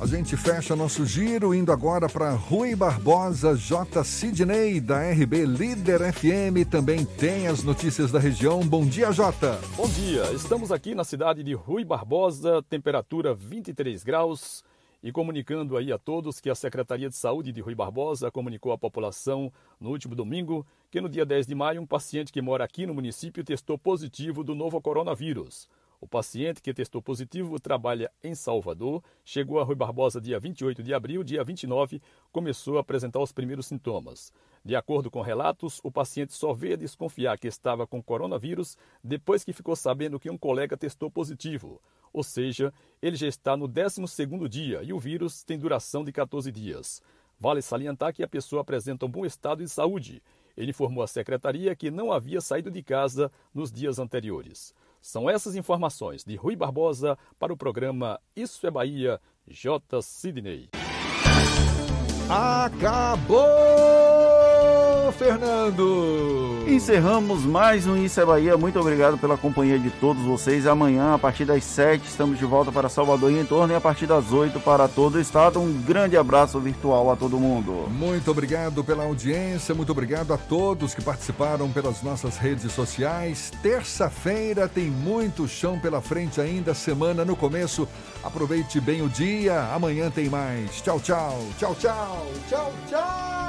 A gente fecha nosso giro indo agora para Rui Barbosa, J. Sidney, da RB Líder FM, também tem as notícias da região. Bom dia, J. Bom dia, estamos aqui na cidade de Rui Barbosa, temperatura 23 graus. E comunicando aí a todos que a Secretaria de Saúde de Rui Barbosa comunicou à população no último domingo que no dia 10 de maio um paciente que mora aqui no município testou positivo do novo coronavírus. O paciente que testou positivo trabalha em Salvador, chegou a Rui Barbosa dia 28 de abril, dia 29 começou a apresentar os primeiros sintomas. De acordo com relatos, o paciente só veio a desconfiar que estava com coronavírus depois que ficou sabendo que um colega testou positivo. Ou seja, ele já está no 12º dia e o vírus tem duração de 14 dias. Vale salientar que a pessoa apresenta um bom estado de saúde. Ele informou à secretaria que não havia saído de casa nos dias anteriores. São essas informações de Rui Barbosa para o programa Isso é Bahia, J. Sidney. Acabou, Fernando! Encerramos mais um Isso é Bahia. Muito obrigado pela companhia de todos vocês. Amanhã, a partir das 7, estamos de volta para Salvador e em torno e a partir das 8 para todo o estado. Um grande abraço virtual a todo mundo. Muito obrigado pela audiência. Muito obrigado a todos que participaram pelas nossas redes sociais. Terça-feira tem muito chão pela frente ainda. Semana no começo. Aproveite bem o dia. Amanhã tem mais. Tchau, tchau. Tchau, tchau. Tchau, tchau.